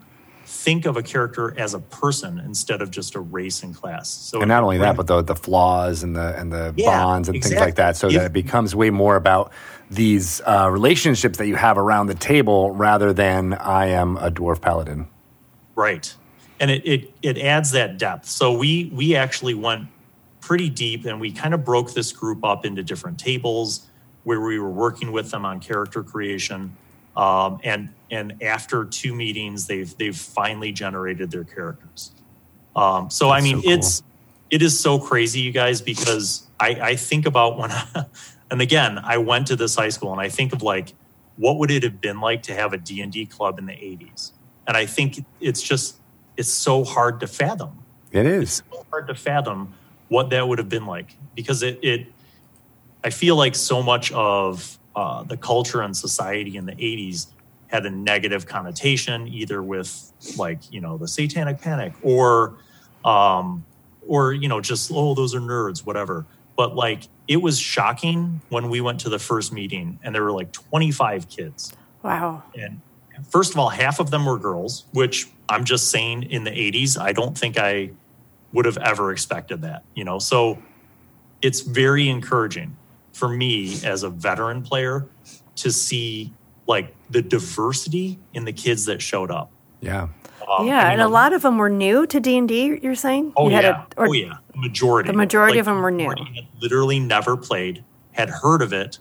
think of a character as a person instead of just a race and class. So, and not only that, but the the flaws and the and the yeah, bonds and exactly. things like that, so if, that it becomes way more about these uh, relationships that you have around the table rather than I am a dwarf paladin. Right. And it it, it adds that depth. So we, we actually went pretty deep, and we kind of broke this group up into different tables where we were working with them on character creation. Um, and and after two meetings, they've they've finally generated their characters. Um, so That's I mean, so cool. it's it is so crazy, you guys, because I, I think about when, I, and again, I went to this high school, and I think of like, what would it have been like to have a D and D club in the eighties? And I think it's just it's so hard to fathom. It is it's so hard to fathom what that would have been like, because it it I feel like so much of Uh, the culture and society in the eighties had a negative connotation, either with like, you know, the satanic panic or, um, or, you know, just, oh, those are nerds, whatever. But like, it was shocking when we went to the first meeting and there were like twenty-five kids. Wow. And first of all, half of them were girls, which I'm just saying in the eighties, I don't think I would have ever expected that, you know? So it's very encouraging for me as a veteran player to see like the diversity in the kids that showed up. Yeah. Um, yeah. I mean, and a lot of them were new to D and D, you're saying? Oh, you had yeah. A, or, oh, yeah. The majority. The majority like, of them were new. Had literally never played, had heard of it,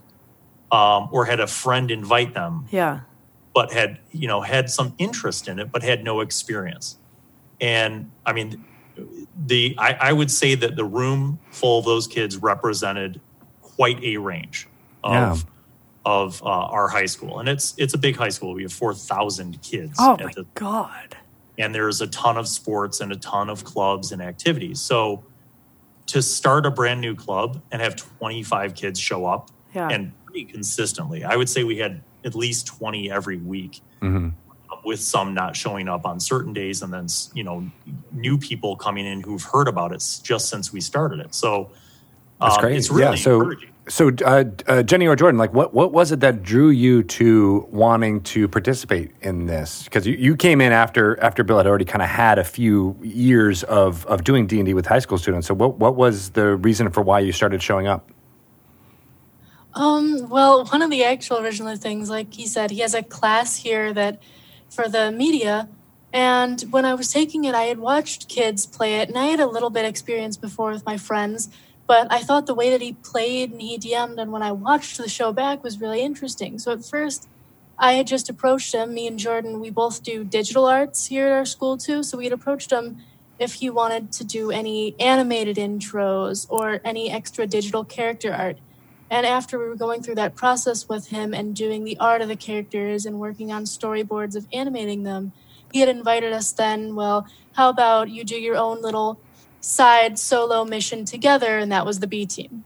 um, or had a friend invite them. Yeah. But had, you know, had some interest in it, but had no experience. And I mean, the I, I would say that the room full of those kids represented quite a range of yeah. of uh, our high school, and it's it's a big high school. We have four thousand kids. Oh my the, god! And there's a ton of sports and a ton of clubs and activities. So to start a brand new club and have twenty five kids show up, yeah. and pretty consistently, I would say we had at least twenty every week, mm-hmm. with some not showing up on certain days, and then you know new people coming in who've heard about it just since we started it. So. That's great. Um, it's really yeah, so, so uh, uh, Jenny or Jordan, like, what, what was it that drew you to wanting to participate in this? Because you, you came in after after Bill had already kind of had a few years of, of doing D and D with high school students. So what what was the reason for why you started showing up? Um, well, one of the actual original things, like he said, he has a class here that for the media. And when I was taking it, I had watched kids play it, and I had a little bit of experience before with my friends. But I thought the way that he played and he D M'd and when I watched the show back was really interesting. So at first, I had just approached him. Me and Jordan, we both do digital arts here at our school too. So we had approached him if he wanted to do any animated intros or any extra digital character art. And after we were going through that process with him and doing the art of the characters and working on storyboards of animating them, he had invited us then, well, how about you do your own little side solo mission together, and that was the B team.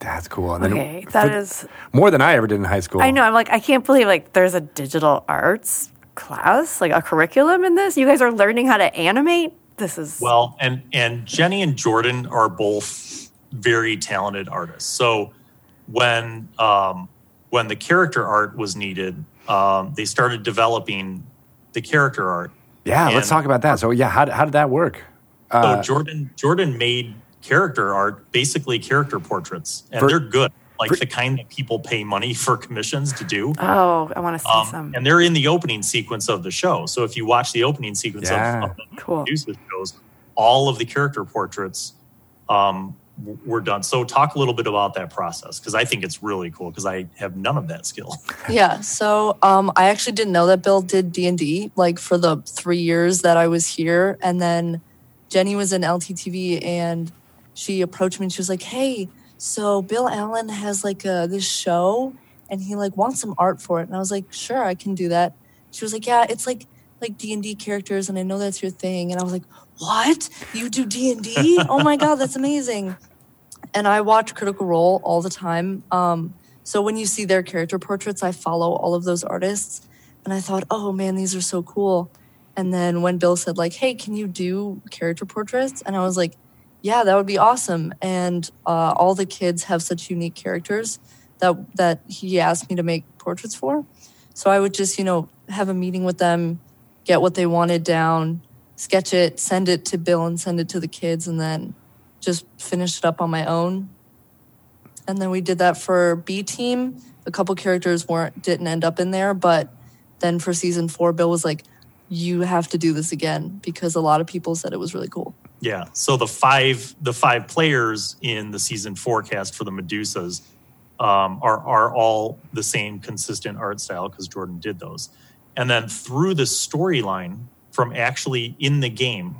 That's cool. And then okay, that is more than I ever did in high school. I know. I'm like, I can't believe like there's a digital arts class, like a curriculum in this. You guys are learning how to animate. This is well, and and Jenny and Jordan are both very talented artists. So when um, when the character art was needed, um, they started developing the character art. Yeah, and let's talk about that. So yeah, how how did that work? So Jordan Jordan made character art, basically character portraits, and for, they're good, like for, the kind that people pay money for commissions to do. Oh, I want to see um, some. And they're in the opening sequence of the show. So if you watch the opening sequence yeah. of, of the cool. shows, all of the character portraits um, we're done. So talk a little bit about that process, because I think it's really cool, because I have none of that skill. Yeah, so um, I actually didn't know that Bill did D and D, like, for the three years that I was here. And then Jenny was in L T T V, and she approached me, and she was like, hey, so Bill Allen has, like, uh, this show, and he, like, wants some art for it. And I was like, sure, I can do that. She was like, yeah, it's, like, like D and D characters, and I know that's your thing. And I was like, what? You do D and D? Oh, my God, that's amazing. And I watch Critical Role all the time. Um, so when you see their character portraits, I follow all of those artists. And I thought, oh, man, these are so cool. And then when Bill said, like, hey, can you do character portraits? And I was like, yeah, that would be awesome. And uh, all the kids have such unique characters that that he asked me to make portraits for. So I would just, you know, have a meeting with them, get what they wanted down, sketch it, send it to Bill and send it to the kids, and then just finish it up on my own. And then we did that for B Team. A couple characters weren't didn't end up in there, but then for season four, Bill was like, you have to do this again, because a lot of people said it was really cool. Yeah, so the five the five players in the season forecast for the Medusas um, are, are all the same consistent art style, because Jordan did those. And then through the storyline, from actually in the game,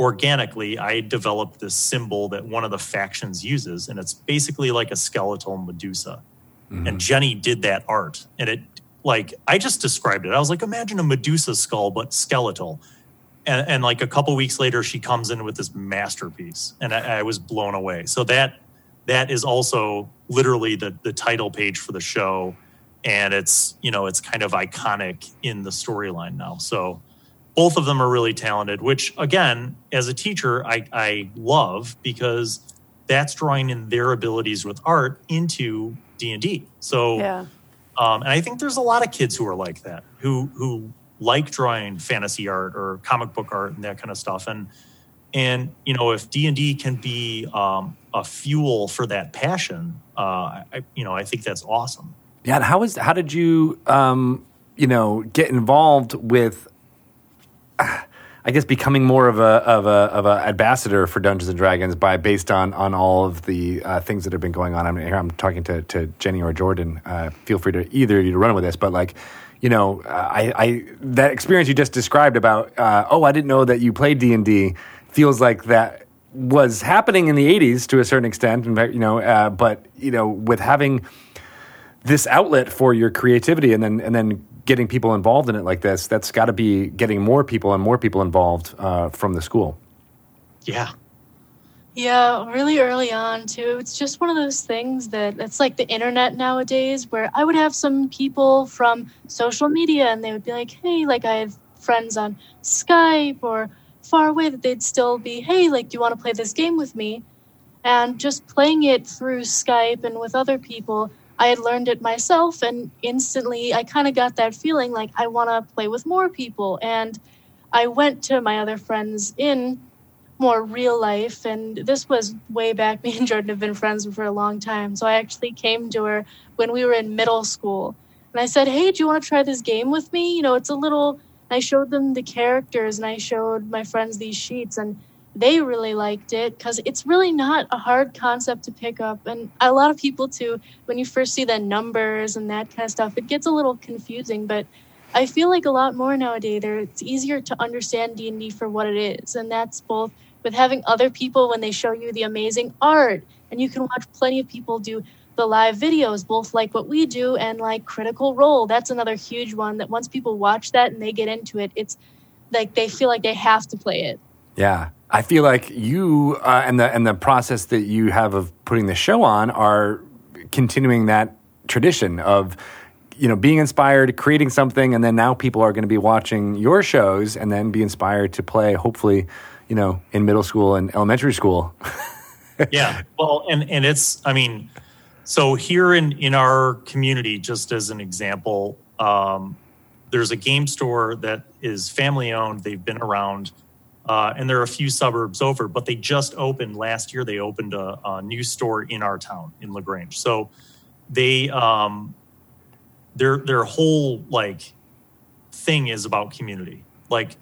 organically, I developed this symbol that one of the factions uses, and it's basically like a skeletal Medusa. Mm-hmm. And Jenny did that art, and it, like, I just described it. I was like, imagine a Medusa skull, but skeletal. And, and like a couple weeks later, she comes in with this masterpiece, and I, I was blown away. So that that is also literally the, the title page for the show, and it's, you know, it's kind of iconic in the storyline now. So both of them are really talented, which, again, as a teacher, I, I love, because that's drawing in their abilities with art into D and D. So, yeah. um, and I think there's a lot of kids who are like that, who who like drawing fantasy art or comic book art and that kind of stuff. And, and you know, if D and D can be um, a fuel for that passion, uh, I, you know, I think that's awesome. Yeah, and how is how did you, um, you know, get involved with, I guess, becoming more of a of a of a ambassador for Dungeons and Dragons by based on on all of the uh, things that have been going on? I mean, here I'm talking to, to Jenny or Jordan. Uh, feel free to either of you to run with this, but like, you know, I, I that experience you just described about uh, oh, I didn't know that you played D and D feels like that was happening in the eighties to a certain extent, and you know, uh, but you know, with having this outlet for your creativity and then and then. getting people involved in it like this, that's got to be getting more people and more people involved uh, from the school. Yeah. Yeah, really early on, too. It's just one of those things that it's like the internet nowadays, where I would have some people from social media and they would be like, hey, like I have friends on Skype or far away that they'd still be, hey, like, do you want to play this game with me? And just playing it through Skype and with other people, I had learned it myself, and instantly I kind of got that feeling like I want to play with more people. And I went to my other friends in more real life, and this was way back. Me and Jordan have been friends for a long time. So I actually came to her when we were in middle school. And I said, hey, do you want to try this game with me? You know, it's a little, I showed them the characters and I showed my friends these sheets, and they really liked it, because it's really not a hard concept to pick up. And a lot of people, too, when you first see the numbers and that kind of stuff, it gets a little confusing. But I feel like a lot more nowadays, it's easier to understand D and D for what it is. And that's both with having other people when they show you the amazing art. And you can watch plenty of people do the live videos, both like what we do and like Critical Role. That's another huge one that once people watch that and they get into it, it's like they feel like they have to play it. Yeah. I feel like you uh, and the and the process that you have of putting the show on are continuing that tradition of, you know, being inspired, creating something, and then now people are going to be watching your shows and then be inspired to play, hopefully, you know, in middle school and elementary school. Yeah. Well, and, and it's, I mean, so here in, in our community, just as an example, um, there's a game store that is family owned. They've been around. Uh, and there are a few suburbs over, but they just opened last year. They opened a, a new store in our town in LaGrange. So they, um, their their whole like thing is about community. Like,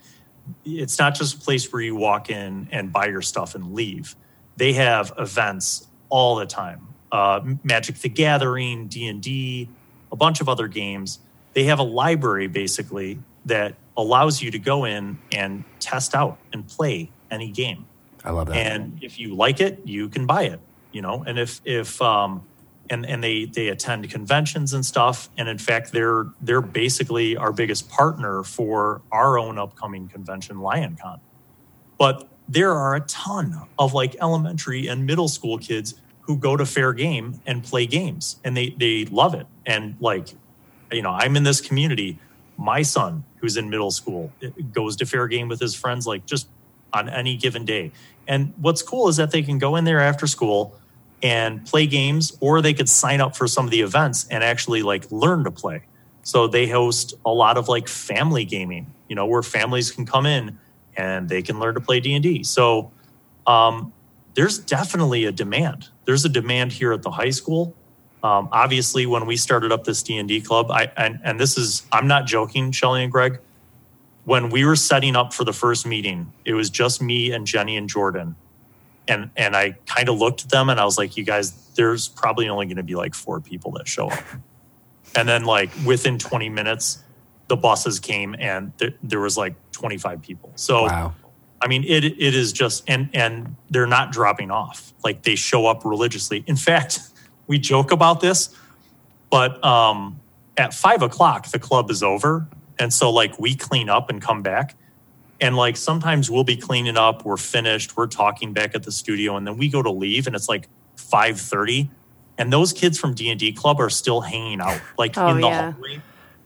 it's not just a place where you walk in and buy your stuff and leave. they have events all the time. Uh, Magic the Gathering, D and D, a bunch of other games. They have a library, basically, that allows you to go in and test out and play any game. I love that. And if you like it, you can buy it, you know. And if if um, and and they they attend conventions and stuff. And in fact, they're they're basically our biggest partner for our own upcoming convention, LionCon. But there are a ton of like elementary and middle school kids who go to Fair Game and play games, and they they love it. And like, you know, I'm in this community. My son, who's in middle school, goes to Fair Game with his friends, like just on any given day. And what's cool is that they can go in there after school and play games, or they could sign up for some of the events and actually like learn to play. So they host a lot of like family gaming, you know, where families can come in and they can learn to play D and D. So um, there's definitely a demand. There's a demand here at the high school. Um, obviously, when we started up this D and D club, I and, and this is, I'm not joking, Shelly and Greg, when we were setting up for the first meeting, it was just me and Jenny and Jordan. And and I kind of looked at them and I was like, you guys, there's probably only going to be like four people that show up. And then like within twenty minutes, the buses came and th- there was like twenty-five people. So, wow. I mean, it it is just, and and they're not dropping off. Like they show up religiously. In fact, we joke about this, but um, at five o'clock, the club is over. And so like we clean up and come back, and like sometimes we'll be cleaning up. We're finished. We're talking back at the studio, and then we go to leave, and it's like five thirty, and those kids from D and D Club are still hanging out, like oh, in the yeah. hallway,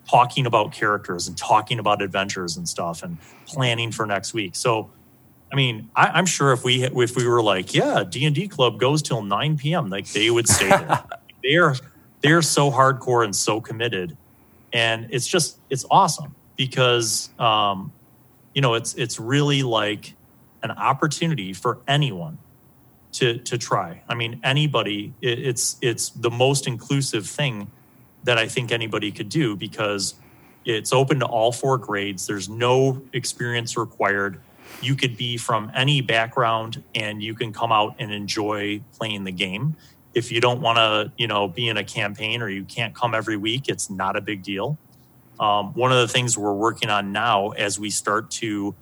talking about characters and talking about adventures and stuff, and planning for next week. So, I mean, I, I'm sure if we if we were like, yeah, D and D Club goes till nine p.m., like they would stay there. they're they're so hardcore and so committed. And it's just, it's awesome because, um, you know, it's it's really like an opportunity for anyone to to try. I mean, anybody, it, it's it's the most inclusive thing that I think anybody could do because it's open to all four grades. There's no experience required. You could be from any background and you can come out and enjoy playing the game. If you don't want to, you know, be in a campaign or you can't come every week, it's not a big deal. Um, one of the things we're working on now as we start to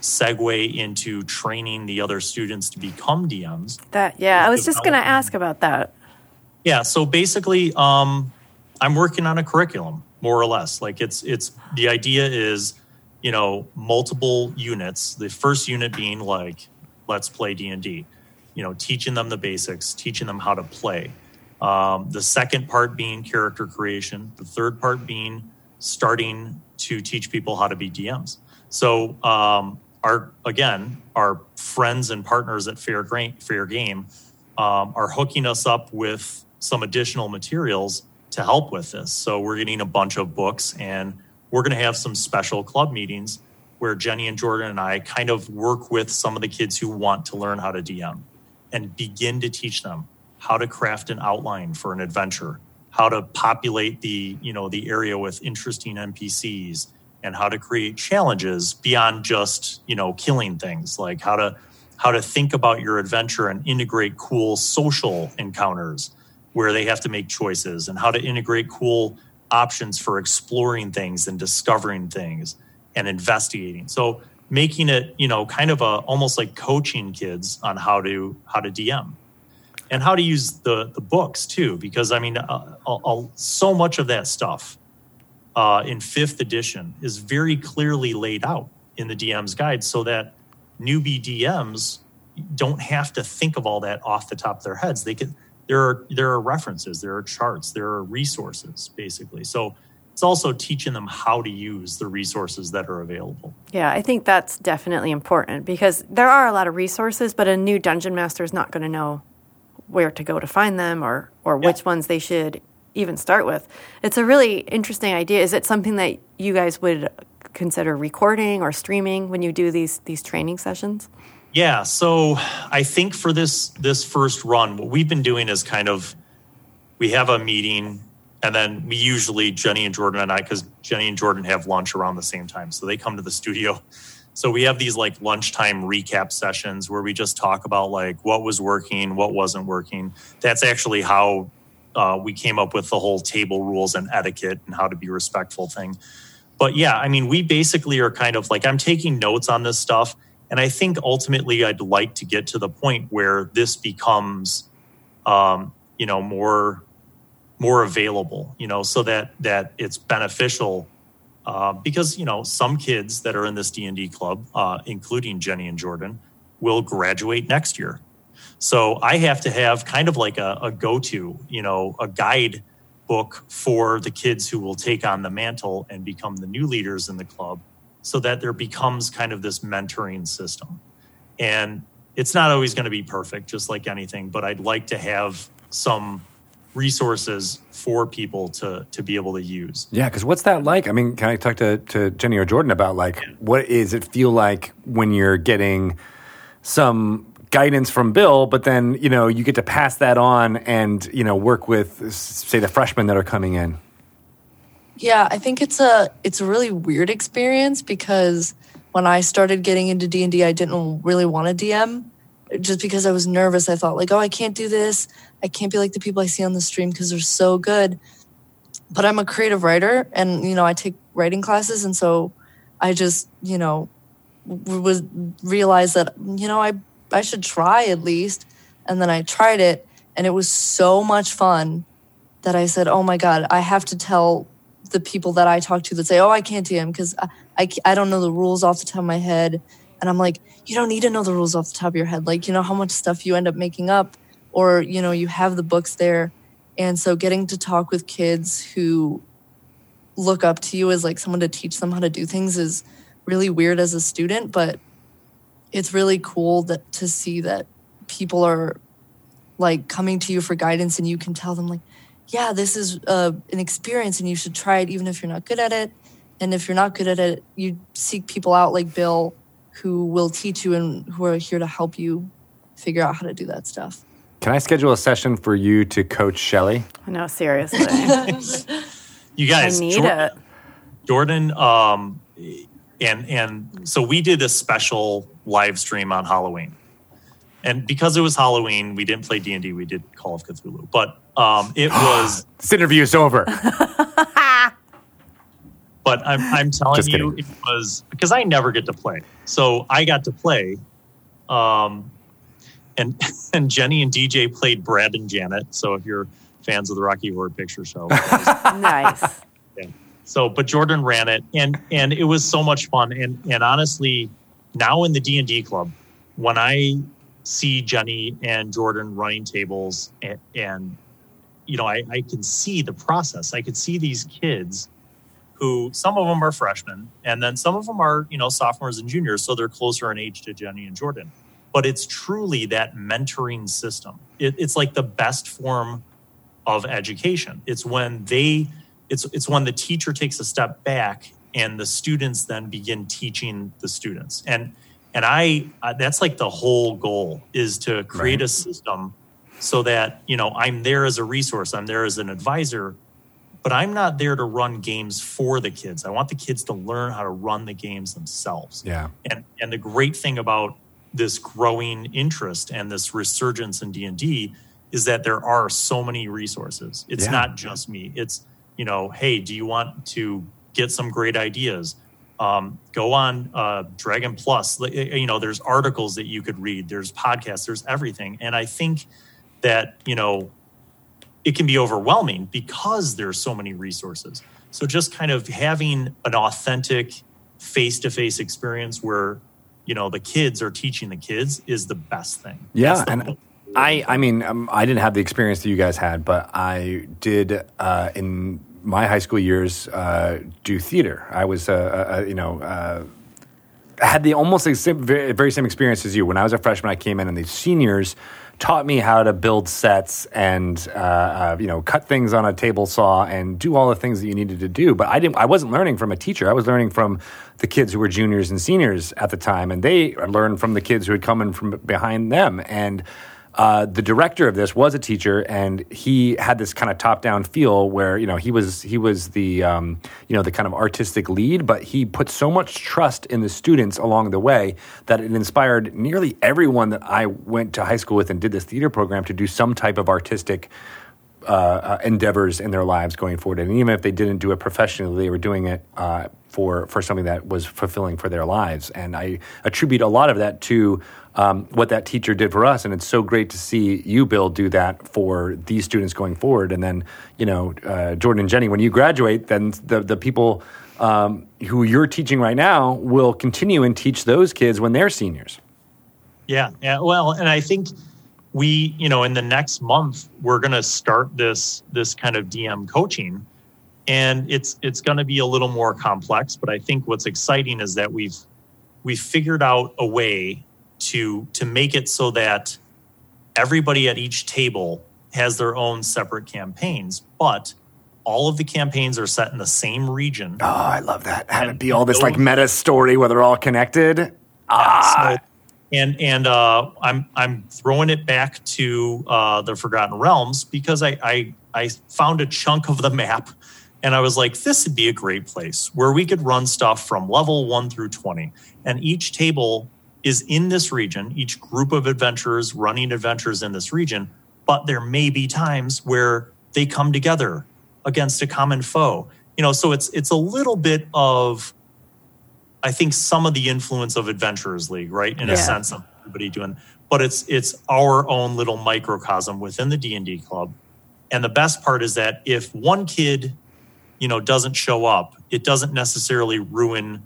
segue into training the other students to become D Ms. That yeah, I was just going to ask about that. Yeah, so basically, um, I'm working on a curriculum, more or less. Like it's it's the idea is, you know, multiple units. The first unit being like, let's play D and D. You know, teaching them the basics, teaching them how to play. Um, the second part being character creation. The third part being starting to teach people how to be D Ms. So um, our, again, our friends and partners at Fair, Gra- Fair Game um, are hooking us up with some additional materials to help with this. So we're getting a bunch of books, and we're going to have some special club meetings where Jenny and Jordan and I kind of work with some of the kids who want to learn how to D M. And begin to teach them how to craft an outline for an adventure, how to populate the, you know, the area with interesting N P Cs, and how to create challenges beyond just, you know, killing things, like how to how to think about your adventure and integrate cool social encounters where they have to make choices, and how to integrate cool options for exploring things and discovering things and investigating. So making it, you know, kind of a almost like coaching kids on how to how to D M and how to use the, the books too, because I mean, uh, uh, so much of that stuff uh, in fifth edition is very clearly laid out in the D M's guide, so that newbie D Ms don't have to think of all that off the top of their heads. They can there are there are references, there are charts, there are resources, basically. So. It's also teaching them how to use the resources that are available. Yeah, I think that's definitely important because there are a lot of resources, but a new dungeon master is not going to know where to go to find them or, or yeah. which ones they should even start with. It's a really interesting idea. Is it something that you guys would consider recording or streaming when you do these these training sessions? Yeah, so I think for this this first run, what we've been doing is kind of we have a meeting. And then we usually, Jenny and Jordan and I, because Jenny and Jordan have lunch around the same time. So they come to the studio So we have these like lunchtime recap sessions where we just talk about like what was working, what wasn't working. That's actually how uh, we came up with the whole table rules and etiquette and how to be respectful thing. But yeah, I mean, we basically are kind of like, I'm taking notes on this stuff. And I think ultimately I'd like to get to the point where this becomes, um, you know, more, more available, you know, so that, that it's beneficial. Uh, because, you know, some kids that are in this D and D club, uh, including Jenny and Jordan, will graduate next year. So I have to have kind of like a, a go-to, you know, a guide book for the kids who will take on the mantle and become the new leaders in the club so that there becomes kind of this mentoring system. And it's not always going to be perfect, just like anything, but I'd like to have some resources for people to to be able to use. Yeah, because what's that like? I mean, can I talk to, to Jenny or Jordan about like, yeah. what is it feel like when you're getting some guidance from Bill, but then, you know, you get to pass that on and, you know, work with, say, the freshmen that are coming in? Yeah, I think it's a it's a really weird experience because when I started getting into D and D, I didn't really want to D M just because I was nervous. I thought like, oh, I can't do this. I can't be like the people I see on the stream because they're so good. But I'm a creative writer and, you know, I take writing classes. And so I just, you know, was realized that, you know, I, I should try at least. And then I tried it and it was so much fun that I said, oh my God, I have to tell the people that I talk to that say, oh, I can't D M because I, I, I don't know the rules off the top of my head. And I'm like, you don't need to know the rules off the top of your head. Like, you know how much stuff you end up making up. Or, you know, you have the books there. And so getting to talk with kids who look up to you as like someone to teach them how to do things is really weird as a student, but it's really cool that to see that people are like coming to you for guidance and you can tell them like, yeah, this is uh, an experience and you should try it even if you're not good at it. And if you're not good at it, you seek people out like Bill who will teach you and who are here to help you figure out how to do that stuff. Can I schedule a session for you to coach Shelly? No, seriously. You guys, I need Jordan, it. Jordan, um, and and so we did a special live stream on Halloween. And because it was Halloween, we didn't play D and D, we did Call of Cthulhu. But um, it was... This interview is over. But I'm, I'm telling Just you, kidding. It was... Because I never get to play. So I got to play... Um, And and Jenny and D J played Brad and Janet. So if you're fans of the Rocky Horror Picture Show, was, nice. Yeah. So, but Jordan ran it, and and it was so much fun. And and honestly, now in the D and D club, when I see Jenny and Jordan running tables, and, and you know, I, I can see the process. I could see these kids, who some of them are freshmen, and then some of them are you know sophomores and juniors, so they're closer in age to Jenny and Jordan. But it's truly that mentoring system. It, it's like the best form of education. It's when they, it's it's when the teacher takes a step back and the students then begin teaching the students. And and I, uh, that's like the whole goal is to create right. a system so that you know I'm there as a resource, I'm there as an advisor, but I'm not there to run games for the kids. I want the kids to learn how to run the games themselves. Yeah. And and the great thing about this growing interest and this resurgence in D and D is that there are so many resources. It's yeah. not just me. It's, you know, hey, do you want to get some great ideas? Um, go on uh, Dragon Plus. You know, there's articles that you could read. There's podcasts. There's everything. And I think that, you know, it can be overwhelming because there's so many resources. So just kind of having an authentic face-to-face experience where you know, the kids are teaching the kids is the best thing. Yeah, and I I mean, um, I didn't have the experience that you guys had, but I did uh, in my high school years uh, do theater. I was, uh, uh, you know, uh, had the almost same, very same experience as you. When I was a freshman, I came in and the seniors taught me how to build sets and, uh, uh, you know, cut things on a table saw and do all the things that you needed to do. But I didn't. I wasn't learning from a teacher. I was learning from the kids who were juniors and seniors at the time. And they learned from the kids who had come in from behind them. And Uh, the director of this was a teacher, and he had this kind of top-down feel where, you know, he was he was the um, you know the kind of artistic lead, but he put so much trust in the students along the way that it inspired nearly everyone that I went to high school with and did this theater program to do some type of artistic uh, uh, endeavors in their lives going forward. And even if they didn't do it professionally, they were doing it uh, for for something that was fulfilling for their lives. And I attribute a lot of that to Um, what that teacher did for us, and it's so great to see you, Bill, do that for these students going forward. And then, you know, uh, Jordan and Jenny, when you graduate, then the the people um, who you're teaching right now will continue and teach those kids when they're seniors. Yeah, yeah. Well, and I think we, you know, in the next month, we're going to start this this kind of D M coaching, and it's it's going to be a little more complex. But I think what's exciting is that we've we've figured out a way to to make it so that everybody at each table has their own separate campaigns, but all of the campaigns are set in the same region. Oh, I love that. Have it be all this like meta story where they're all connected. Yeah, ah. So, and and uh, I'm I'm throwing it back to uh, the Forgotten Realms because I, I I found a chunk of the map and I was like, this would be a great place where we could run stuff from level one through twenty. And each table is in this region, each group of adventurers running adventures in this region, but there may be times where they come together against a common foe. You know, so it's it's a little bit of, I think, some of the influence of Adventurers League, right? In yeah. a sense of everybody doing, but it's it's our own little microcosm within the D and D club. And the best part is that if one kid, you know, doesn't show up, it doesn't necessarily ruin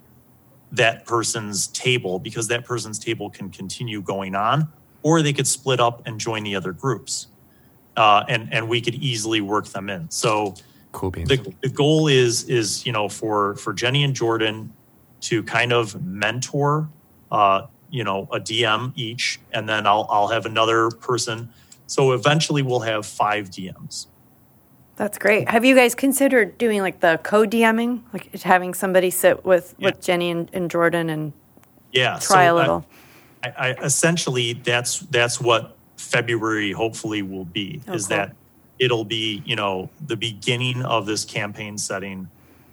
that person's table, because that person's table can continue going on, or they could split up and join the other groups, uh, and and we could easily work them in. So, cool beans. The, the goal is is you know for for Jenny and Jordan to kind of mentor, uh, you know, a D M each, and then I'll I'll have another person. So eventually we'll have five D Ms. That's great. Have you guys considered doing like the co-DMing, like having somebody sit with, yeah. with Jenny and, and Jordan and yeah, try so a little? I, I, I essentially, that's that's what February hopefully will be. Oh, is cool. That it'll be you know the beginning of this campaign setting,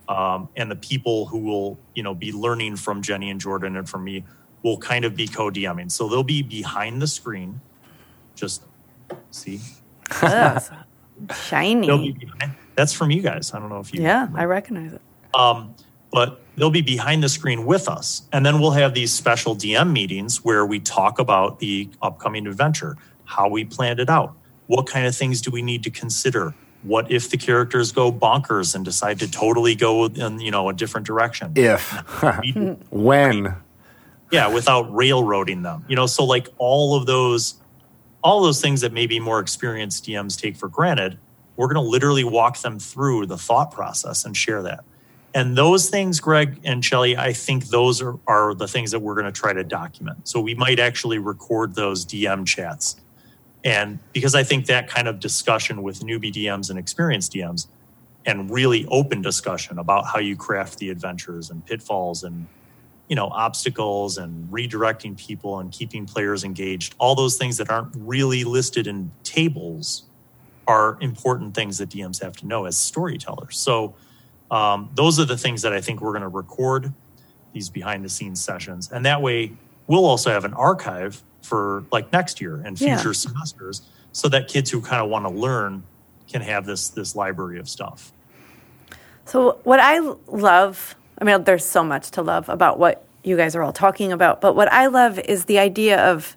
um, and the people who will you know be learning from Jenny and Jordan and from me will kind of be co-DMing. So they'll be behind the screen, just see. Shiny. That's from you guys. I don't know if you... Yeah, remember. I recognize it. Um, but they'll be behind the screen with us. And then we'll have these special D M meetings where we talk about the upcoming adventure, how we planned it out, what kind of things do we need to consider, what if the characters go bonkers and decide to totally go in you know, a different direction. If. When. Yeah, without railroading them. You know, so like all of those... all those things that maybe more experienced D Ms take for granted, we're going to literally walk them through the thought process and share that. And those things, Greg and Shelly, I think those are, are the things that we're going to try to document. So we might actually record those D M chats. And because I think that kind of discussion with newbie D Ms and experienced D Ms, and really open discussion about how you craft the adventures and pitfalls and you know, obstacles and redirecting people and keeping players engaged, all those things that aren't really listed in tables are important things that D Ms have to know as storytellers. So um, those are the things that I think we're going to record, these behind the scenes sessions. And that way we'll also have an archive for like next year and future yeah. semesters, so that kids who kind of want to learn can have this, this library of stuff. So what I love... I mean, there's so much to love about what you guys are all talking about. But what I love is the idea of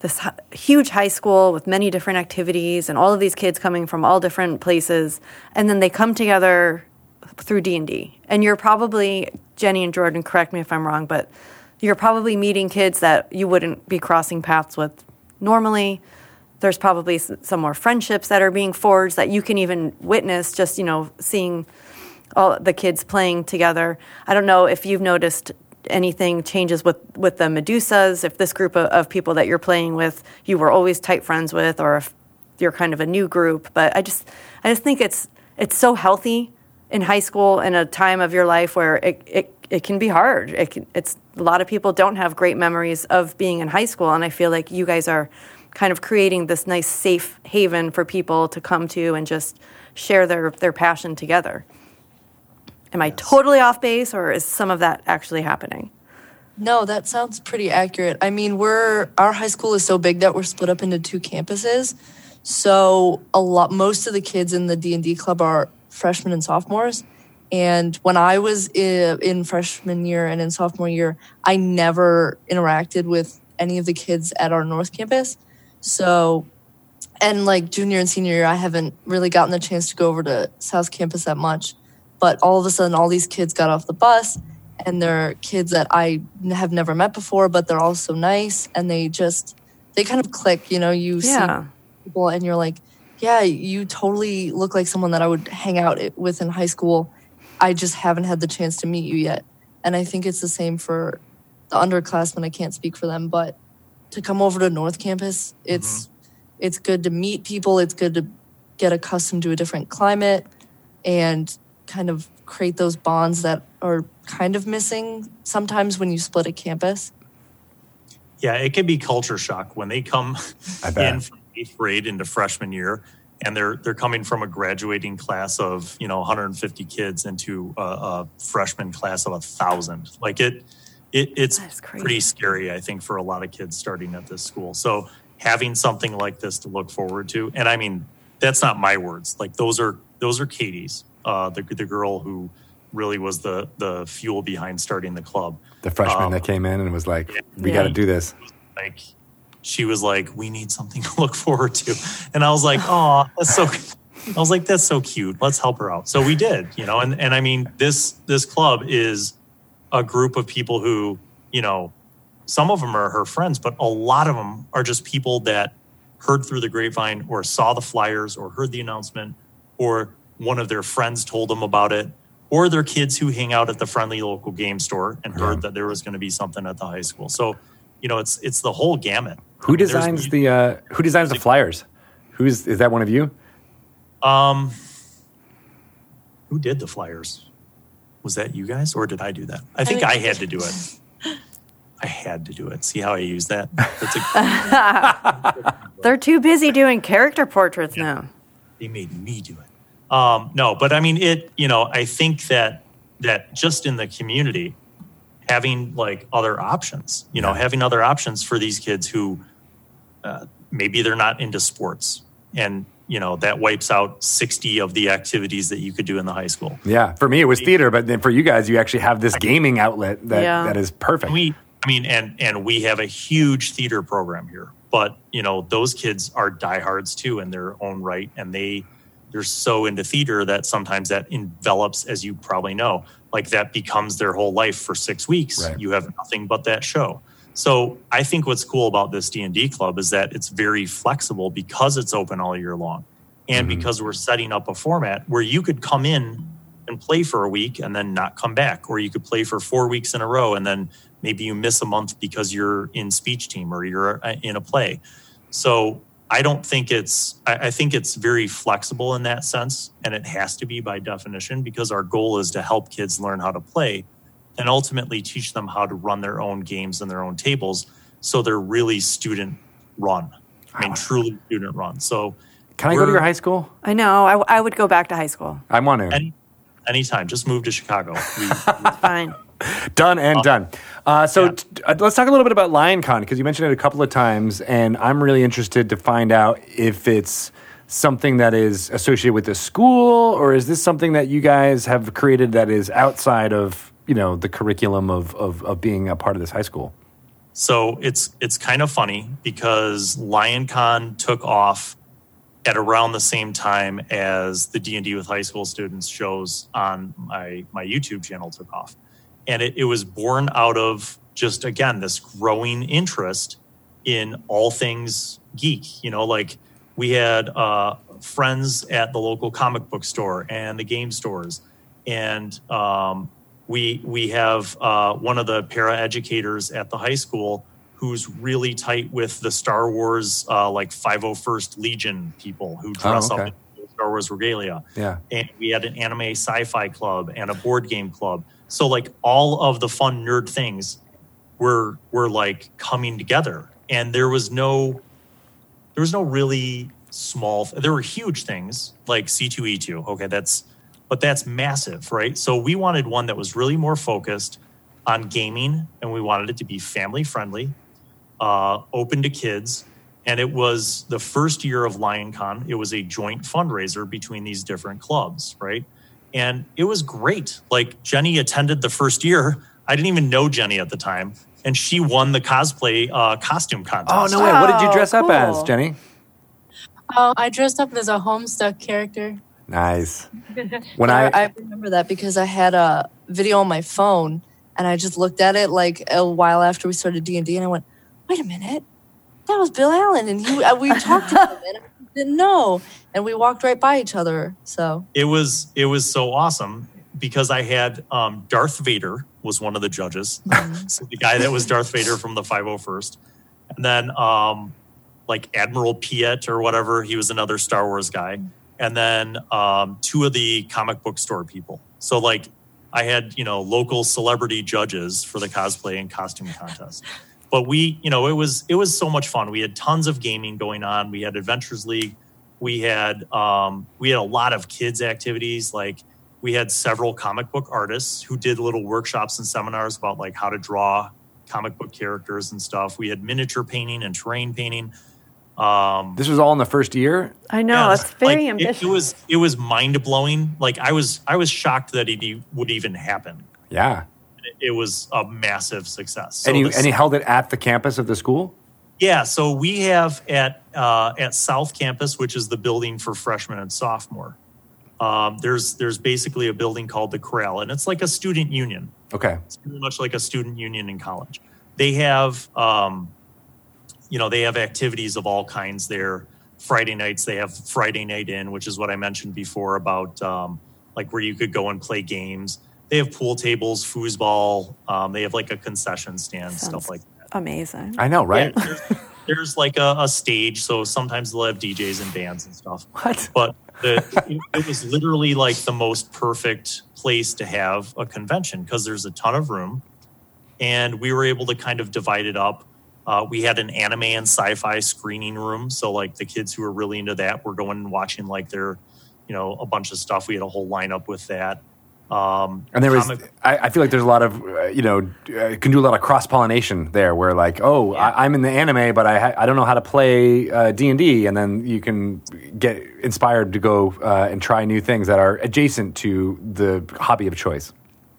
this huge high school with many different activities and all of these kids coming from all different places. And then they come together through D and D. And you're probably, Jenny and Jordan, correct me if I'm wrong, but you're probably meeting kids that you wouldn't be crossing paths with normally. There's probably some more friendships that are being forged that you can even witness just, you know, seeing all the kids playing together. I don't know if you've noticed anything changes with, with the Medusas, if this group of, of people that you're playing with, you were always tight friends with, or if you're kind of a new group. But I just I just think it's it's so healthy in high school and a time of your life where it it, it can be hard. It can, it's a lot of people don't have great memories of being in high school, and I feel like you guys are kind of creating this nice safe haven for people to come to and just share their, their passion together. Am I yes. totally off base, or is some of that actually happening? No, that sounds pretty accurate. I mean, we're our high school is so big that we're split up into two campuses. So a lot, most of the kids in the D and D club are freshmen and sophomores. And when I was in freshman year and in sophomore year, I never interacted with any of the kids at our North Campus. So, and like junior and senior year, I haven't really gotten the chance to go over to South Campus that much. But all of a sudden, all these kids got off the bus, and they're kids that I have never met before, but they're all so nice, and they just, they kind of click, you know, you yeah. see people, and you're like, yeah, you totally look like someone that I would hang out with in high school. I just haven't had the chance to meet you yet. And I think it's the same for the underclassmen. I can't speak for them, but to come over to North Campus, it's mm-hmm. it's good to meet people. It's good to get accustomed to a different climate and kind of create those bonds that are kind of missing sometimes when you split a campus. Yeah, it can be culture shock when they come in from eighth grade into freshman year, and they're they're coming from a graduating class of, you know, one hundred fifty kids into a, a freshman class of a thousand. Like it, it it's pretty scary, I think, for a lot of kids starting at this school. So having something like this to look forward to, and I mean, that's not my words. Like those are those are Katie's, uh, the the girl who really was the the fuel behind starting the club. The freshman um, that came in and was like, yeah, "We yeah. got to do this." Like. She was like, we need something to look forward to. And I was like, oh, that's so I was like, that's so cute. Let's help her out. So we did, you know, and, and I mean, this this club is a group of people who, you know, some of them are her friends, but a lot of them are just people that heard through the grapevine or saw the flyers or heard the announcement or one of their friends told them about it, or their kids who hang out at the friendly local game store and heard yeah. that there was going to be something at the high school. So, you know, it's it's the whole gamut. Who I mean, designs the uh, Who designs the flyers? Who's is that one of you? Um, who did the flyers? Was that you guys, or did I do that? I think I, mean, I had to do it. I had to do it. See how I use that? That's a- They're too busy doing character portraits yeah. now. They made me do it. Um, no, but I mean, it. You know, I think that that just in the community, having like other options, you know, yeah. having other options for these kids who. Uh, maybe they're not into sports, and you know that wipes out sixty of the activities that you could do in the high school. Yeah, for me it was theater, but then for you guys, you actually have this gaming outlet that, yeah. that is perfect. And we, I mean, and and we have a huge theater program here, but you know those kids are diehards too in their own right, and they they're so into theater that sometimes that envelops, as you probably know, like that becomes their whole life for six weeks. Right. You have nothing but that show. So I think what's cool about this D and D club is that it's very flexible because it's open all year long, and mm-hmm. because we're setting up a format where you could come in and play for a week and then not come back, or you could play for four weeks in a row and then maybe you miss a month because you're in speech team or you're in a play. So I don't think it's, I think it's very flexible in that sense, and it has to be by definition because our goal is to help kids learn how to play and ultimately teach them how to run their own games and their own tables, so they're really student-run. I mean, truly student-run. So, can I go to your high school? I know. I, I would go back to high school. I want to. Any, anytime. Just move to Chicago. We, fine. Done and um, done. Uh, so yeah. t- uh, let's talk a little bit about LionCon, because you mentioned it a couple of times, and I'm really interested to find out if it's something that is associated with the school, or is this something that you guys have created that is outside of... you know, the curriculum of, of of being a part of this high school? So it's it's kind of funny because LionCon took off at around the same time as the D and D with high school students shows on my, my YouTube channel took off. And it, it was born out of just, again, this growing interest in all things geek. You know, like we had uh, friends at the local comic book store and the game stores, and... um We we have uh, one of the paraeducators at the high school who's really tight with the Star Wars uh, like five oh first Legion people who dress oh, okay. up in Star Wars regalia. Yeah. And we had an anime sci-fi club and a board game club. So like all of the fun nerd things were were like coming together, and there was no there was no really small, there were huge things like C two E two. Okay, that's, but that's massive, right? So we wanted one that was really more focused on gaming, and we wanted it to be family friendly, uh, open to kids. And it was the first year of LionCon. It was a joint fundraiser between these different clubs, right? And it was great. Like, Jenny attended the first year. I didn't even know Jenny at the time. And she won the cosplay uh, costume contest. Oh, no way. What did you dress oh, cool. up as, Jenny? Uh, I dressed up as a Homestuck character. Nice. When I, I remember that because I had a video on my phone, and I just looked at it like a while after we started D and D, and I went, wait a minute. That was Bill Allen, and he, we talked to him, and I didn't know. And we walked right by each other. So it was it was so awesome because I had um, Darth Vader was one of the judges, mm-hmm. So the guy that was Darth Vader from the five oh first, and then um, like Admiral Piet or whatever, he was another Star Wars guy, and then um, two of the comic book store people. So like I had you know local celebrity judges for the cosplay and costume contest. But we, you know, it was it was so much fun. We had tons of gaming going on. We had Adventures League. We had um, we had a lot of kids activities. Like we had several comic book artists who did little workshops and seminars about like how to draw comic book characters and stuff. We had miniature painting and terrain painting. Um, this was all in the first year. I know, it's very like, ambitious. It, it was it was mind blowing. Like I was I was shocked that it would even happen. Yeah. It was a massive success. So and, you, this, and you held it at the campus of the school? Yeah. So we have at uh, at South Campus, which is the building for freshmen and sophomore. Um, there's there's basically a building called the Corral, and it's like a student union. Okay. It's pretty much like a student union in college. They have, um, you know, they have activities of all kinds there. Friday nights, they have Friday Night In, which is what I mentioned before about um, like where you could go and play games. They have pool tables, foosball. Um, they have like a concession stand, Sounds stuff like that. Amazing. I know, right? Yeah, there's, there's like a, a stage, so sometimes they'll have D Js and bands and stuff. What? But the, it, it was literally like the most perfect place to have a convention because there's a ton of room. And we were able to kind of divide it up. Uh, we had an anime and sci-fi screening room. So like the kids who were really into that were going and watching like their, you know, a bunch of stuff. We had a whole lineup with that. Um, and there was, comic- I, I feel like there's a lot of, uh, you know, uh, can do a lot of cross pollination there, where like, oh, yeah. I, I'm in the anime, but I ha- I don't know how to play uh, D and D, and then you can get inspired to go uh, and try new things that are adjacent to the hobby of choice.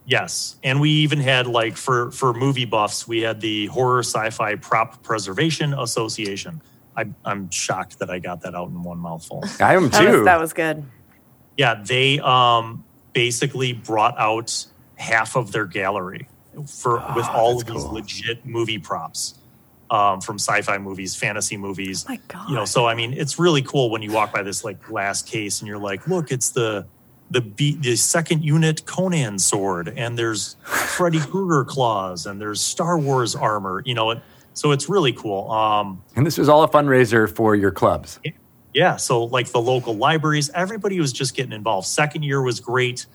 Yes, and we even had like for for movie buffs, we had the Horror Sci-Fi Prop Preservation Association. I, I'm shocked that I got that out in one mouthful. I am too. That was, that was good. Yeah, they. Um, basically brought out half of their gallery for oh, with all of these cool. legit movie props um, from sci-fi movies, fantasy movies. Oh my God. You know, so I mean, it's really cool when you walk by this like glass case and you're like, look, it's the the B, the second unit Conan sword, and there's Freddy Krueger claws, and there's Star Wars armor. You know, it, so it's really cool. Um, and this was all a fundraiser for your clubs. It, Yeah, so like the local libraries, everybody was just getting involved. Second year was great.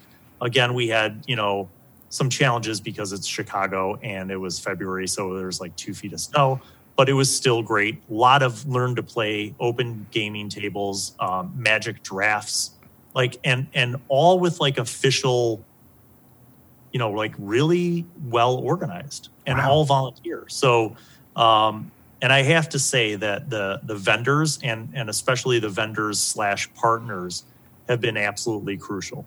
Again, we had, you know, some challenges because it's Chicago and it was February, so there's like two feet of snow, but it was still great. A lot of learn to play, open gaming tables, um, magic drafts, like and and all with like official, you know, like really well organized and wow. all volunteer. So um And I have to say that the the vendors and, and especially the vendors slash partners have been absolutely crucial.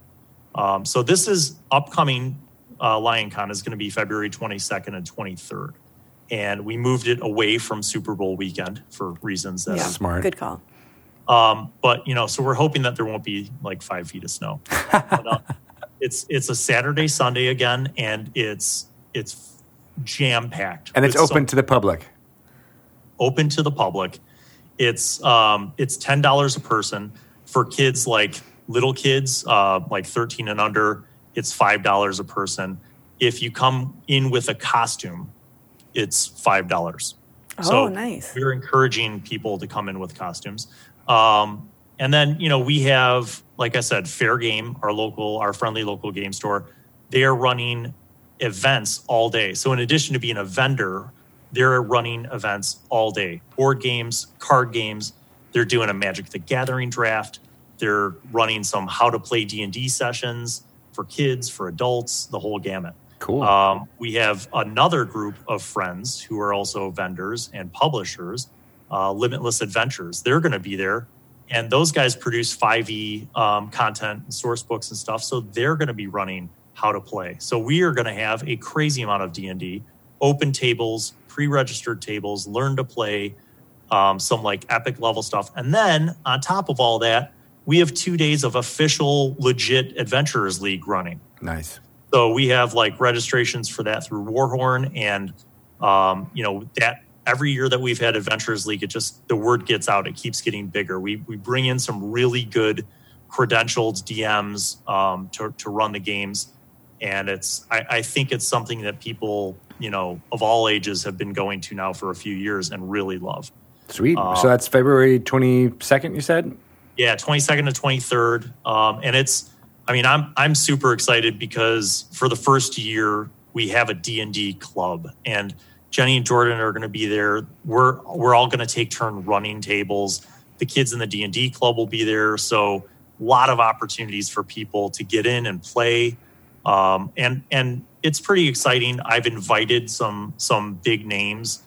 Um, so this is upcoming uh, LionCon is going to be February twenty-second and twenty-third. And we moved it away from Super Bowl weekend for reasons that yeah, are smart. Good call. Um, but, you know, so we're hoping that there won't be like five feet of snow. but, uh, it's it's a Saturday, Sunday again, and it's it's jam-packed. And it's open some- to the public. Open to the public. It's um, it's ten dollars a person. For kids, like little kids, uh, like thirteen and under, it's five dollars a person. If you come in with a costume, it's five dollars. Oh, so nice. We're encouraging people to come in with costumes. Um, and then, you know, we have, like I said, Fair Game, our local, our friendly local game store. They are running events all day. So in addition to being a vendor, they're running events all day. Board games, card games, They're doing a Magic the Gathering draft. They're running some how to play D and D sessions for kids, for adults, the whole gamut. Cool. Um, we have another group of friends who are also vendors and publishers, uh, Limitless Adventures. They're going to be there. And those guys produce five e um, content and source books and stuff. So they're going to be running how to play. So we are going to have a crazy amount of D and D, open tables, pre-registered tables, learn to play, um, some like epic level stuff. And then on top of all that, we have two days of official legit Adventurers League running. Nice. So we have like registrations for that through Warhorn. And, um, you know, that every year that we've had Adventurers League, it just, the word gets out. It keeps getting bigger. We we bring in some really good credentialed D Ms um, to, to run the games. And it's, I, I think it's something that people, you know, of all ages have been going to now for a few years and really love. Sweet. Um, so that's February twenty-second, you said? Yeah, twenty-second to twenty-third. Um, and it's, I mean, I'm I'm super excited because for the first year, we have a D and D club. And Jenny and Jordan are going to be there. We're we're all going to take turn running tables. The kids in the D and D club will be there. So a lot of opportunities for people to get in and play. Um, and and it's pretty exciting. I've invited some some big names.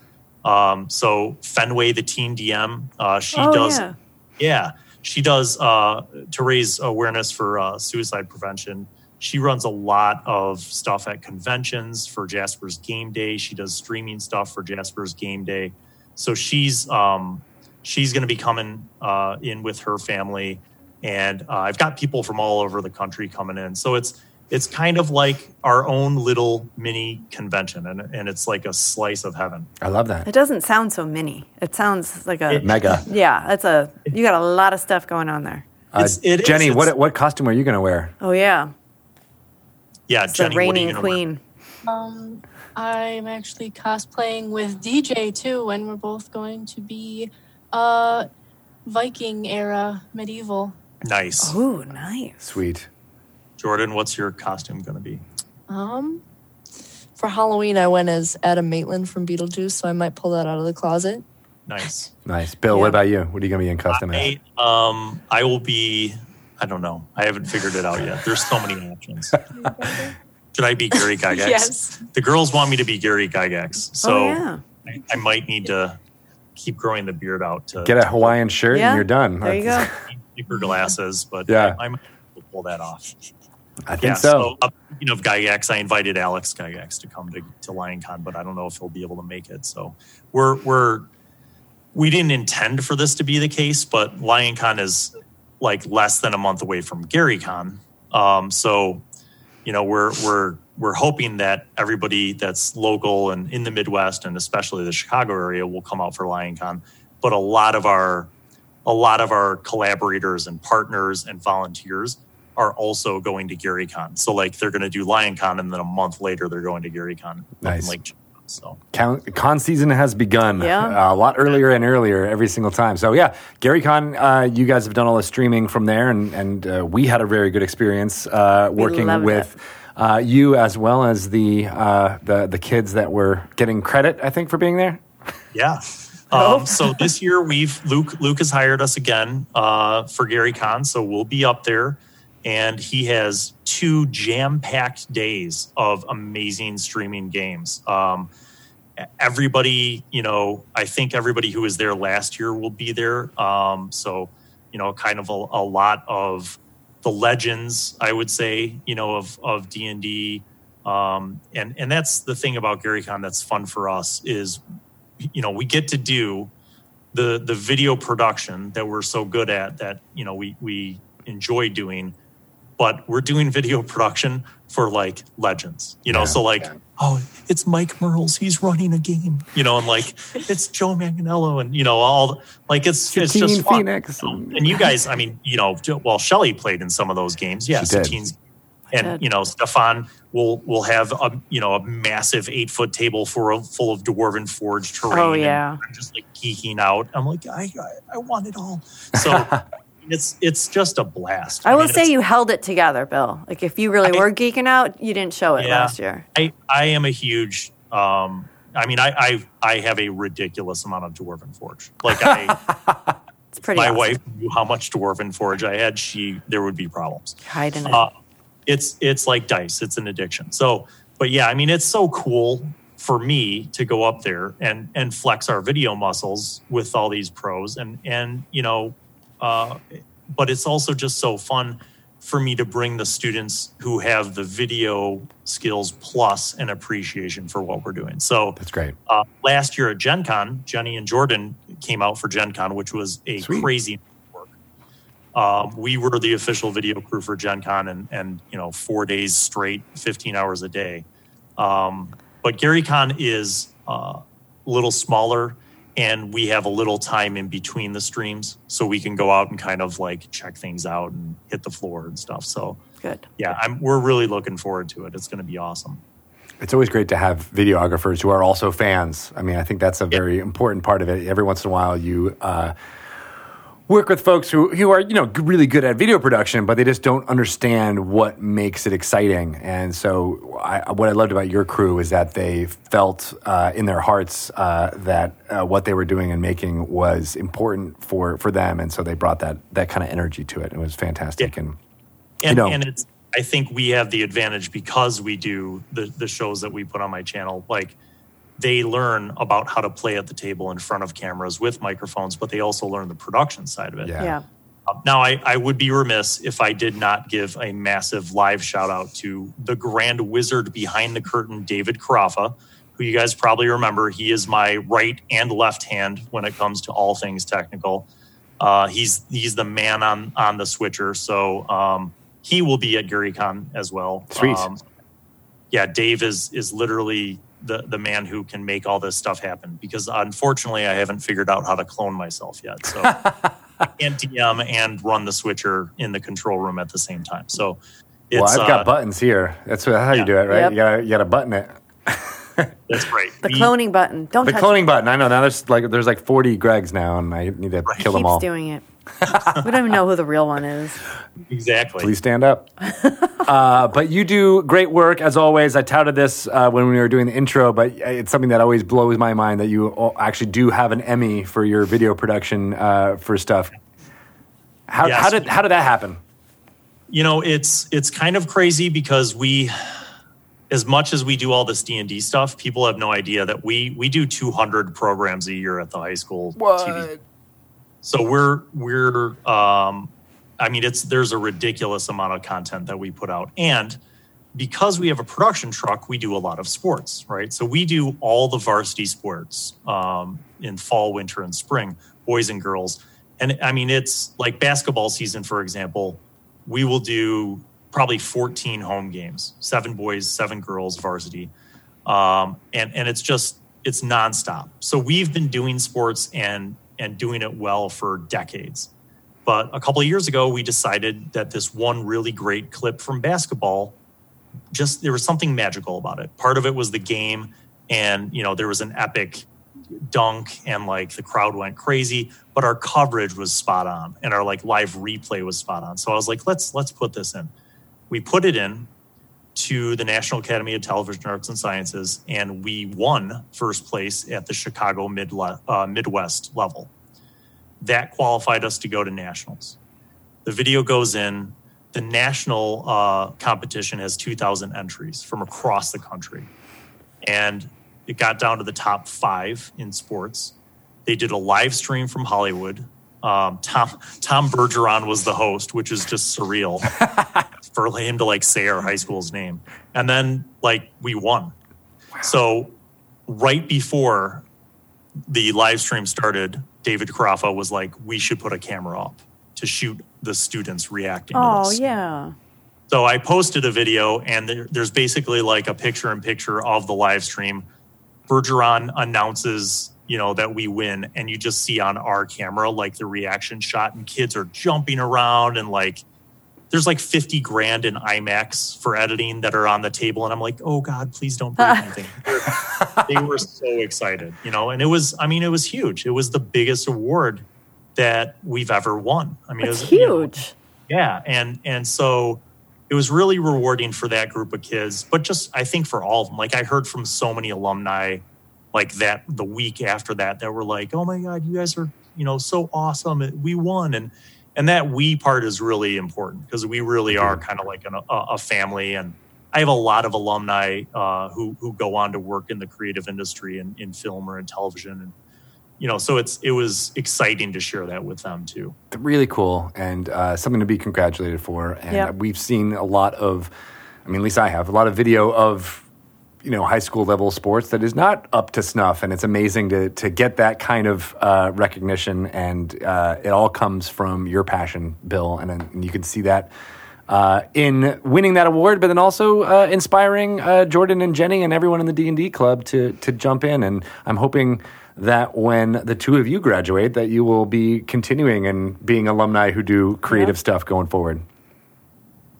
Um, so Fenway, the teen D M, uh, she oh, does. Yeah. yeah. She does, uh, to raise awareness for uh, suicide prevention. She runs a lot of stuff at conventions for Jasper's Game Day. She does streaming stuff for Jasper's Game Day. So she's um, she's going to be coming uh, in with her family. And uh, I've got people from all over the country coming in. So it's it's kind of like our own little mini convention. And, and it's like a slice of heaven. I love that. It doesn't sound so mini. It sounds like a... It, mega. Yeah, it's a, you got a lot of stuff going on there. Uh, it Jenny, is, what what costume are you going to wear? Oh, yeah. Yeah, it's Jenny, the reigning queen. Um, I'm actually cosplaying with D J, too, and we're both going to be uh, Viking-era medieval. Nice. Oh, nice. Sweet. Jordan, what's your costume going to be? Um, for Halloween, I went as Adam Maitland from Beetlejuice, so I might pull that out of the closet. Nice. Nice. Bill, yeah. What about you? What are you going to be in costume I, as? Um, I will be, I don't know. I haven't figured it out yet. There's so many options. Should I be Gary Gygax? Yes. The girls want me to be Gary Gygax, so oh, yeah. I, I might need to keep growing the beard out. To, Get a Hawaiian shirt yeah. and you're done. There That's, you go. Thicker glasses, but yeah. I, I might pull that off. I think yeah, so. so uh, you know, of Gygax, I invited Alex Gygax to come to, to LionCon, but I don't know if he'll be able to make it. So we're we're we didn't intend for this to be the case, but LionCon is like less than a month away from GaryCon. Um, so you know, we're we're we're hoping that everybody that's local and in the Midwest and especially the Chicago area will come out for LionCon. But a lot of our a lot of our collaborators and partners and volunteers are also going to GaryCon. So, like, they're going to do LionCon, and then a month later, they're going to GaryCon. Nice. Like, so. Con, con season has begun yeah. uh, a lot earlier and earlier every single time. So, yeah, GaryCon, uh, you guys have done all the streaming from there, and, and uh, we had a very good experience uh, working with uh, you as well as the, uh, the the kids that were getting credit, I think, for being there. Yeah. Um, so this year, we've Luke, Luke has hired us again uh, for GaryCon, so we'll be up there. And he has two jam-packed days of amazing streaming games. Um, everybody, you know, I think everybody who was there last year will be there. Um, so, you know, kind of a, a lot of the legends, I would say, you know, of of D and D. Um, and and that's the thing about GaryCon that's fun for us is, you know, we get to do the the video production that we're so good at that, you know, we we enjoy doing. But we're doing video production for, like, legends, you know? Yeah, so, like, yeah. oh, it's Mike Merles. He's running a game, you know? And, like, it's Joe Manganiello and, you know, all... Like, it's it's just fun. Phoenix. You know? And you guys, I mean, you know, well, Shelly played in some of those games. Yeah, Satine's... And, you know, Stefan will will have, a you know, a massive eight-foot table for a, full of Dwarven Forge terrain. Oh, yeah. And I'm just, like, geeking out. I'm like, I, I, I want it all. So... It's it's just a blast. I, I will mean, say you held it together, Bill. Like if you really I, were geeking out, you didn't show it yeah, last year. I, I am a huge. Um, I mean, I, I I have a ridiculous amount of Dwarven Forge. Like I, it's Pretty my awesome. wife knew how much dwarven forage I had, she there would be problems. Hiding uh, it. It's it's like dice. It's an addiction. So, but yeah, I mean, it's so cool for me to go up there and and flex our video muscles with all these pros, and and you know, uh, but it's also just so fun for me to bring the students who have the video skills plus an appreciation for what we're doing. So that's great. Uh, last year at Gen Con, Jenny and Jordan came out for Gen Con, which was a Sweet. crazy work. Um, we were the official video crew for Gen Con, and, and you know, four days straight, fifteen hours a day. Um, but GaryCon is uh, a little smaller, and we have a little time in between the streams, so we can go out and kind of like check things out and hit the floor and stuff. So good. Yeah, I'm, we're really looking forward to it. It's going to be awesome. It's always great to have videographers who are also fans. I mean, I think that's a very yeah. important part of it. Every once in a while, you uh, work with folks who, who are, you know, really good at video production, but they just don't understand what makes it exciting. And so I, what I loved about your crew is that they felt uh, in their hearts uh, that uh, what they were doing and making was important for, for them. And so they brought that that kind of energy to it. It was fantastic. Yeah. And, and, you know, and it's, I think we have the advantage because we do the, the shows that we put on my channel, like, they learn about how to play at the table in front of cameras with microphones, but they also learn the production side of it. Yeah. yeah. Uh, now, I, I would be remiss if I did not give a massive live shout out to the grand wizard behind the curtain, David Carafa, who you guys probably remember. He is my right and left hand when it comes to all things technical. Uh, he's he's the man on, on the switcher. So um, he will be at GaryCon as well. Sweet. Um, yeah, Dave is is literally... the the man who can make all this stuff happen, because unfortunately I haven't figured out how to clone myself yet. So I can't D M and run the switcher in the control room at the same time. So it's, well, I've uh, got buttons here. That's how yeah. you do it, right? Yep. You gotta, you gotta button it. That's right. The we, cloning button. Don't the touch cloning it. button. I know now there's like there's like forty Gregs now, and I need to right. kill them all. He keeps doing it. We don't even know who the real one is. Exactly. Please stand up. uh, but you do great work, as always. I touted this uh, when we were doing the intro, but it's something that always blows my mind that you actually do have an Emmy for your video production uh, for stuff. How, yes. how did how did that happen? You know, it's it's kind of crazy because we, as much as we do all this D and D stuff, people have no idea that we we do two hundred programs a year at the high school. What? T V. So we're we're um, I mean it's there's a ridiculous amount of content that we put out, and because we have a production truck, we do a lot of sports, right? So we do all the varsity sports um, in fall, winter, and spring, boys and girls. And I mean it's like basketball season, for example. We will do probably fourteen home games, seven boys, seven girls, varsity, um, and and it's just it's nonstop. So we've been doing sports and. and doing it well for decades. But a couple of years ago, we decided that this one really great clip from basketball, just there was something magical about it. Part of it was the game, and you know there was an epic dunk, and like the crowd went crazy, but our coverage was spot on, and our like live replay was spot on. So I was like, let's let's put this in. We put it in to the National Academy of Television Arts and Sciences, and we won first place at the Chicago mid uh, Midwest level. That qualified us to go to nationals. The video goes in. The national uh, competition has two thousand entries from across the country, and it got down to the top five in sports. They did a live stream from Hollywood. Um, Tom Tom Bergeron was the host, which is just surreal for him to like say our high school's name. And then like we won. Wow. So right before the live stream started, David Carafa was like, "We should put a camera up to shoot the students reacting." Oh, to this. yeah. So I posted a video, and there, there's basically like a picture in picture of the live stream. Bergeron announces, you know, that we win, and you just see on our camera, like the reaction shot, and kids are jumping around, and like, there's like fifty grand in IMAX for editing that are on the table. And I'm like, oh God, please don't break anything. They were so excited, you know, and it was, I mean, it was huge. It was the biggest award that we've ever won. I mean, That's it was huge. You know, yeah. And, and so it was really rewarding for that group of kids, but just, I think for all of them, like I heard from so many alumni, like that the week after that, that were like, oh my God, you guys are you know, so awesome. We won. And and that we part is really important because we really are kind of like an, a, a family. And I have a lot of alumni uh, who who go on to work in the creative industry and in film or in television. And, you know, so it's it was exciting to share that with them, too. Really cool and uh, something to be congratulated for. And yeah. we've seen a lot of, I mean, at least I have, a lot of video of, you know, high school level sports that is not up to snuff. And it's amazing to to get that kind of uh, recognition. And uh, it all comes from your passion, Bill. And, and you can see that uh, in winning that award, but then also uh, inspiring uh, Jordan and Jenny and everyone in the D and D club to to jump in. And I'm hoping that when the two of you graduate, that you will be continuing and being alumni who do creative yeah. stuff going forward.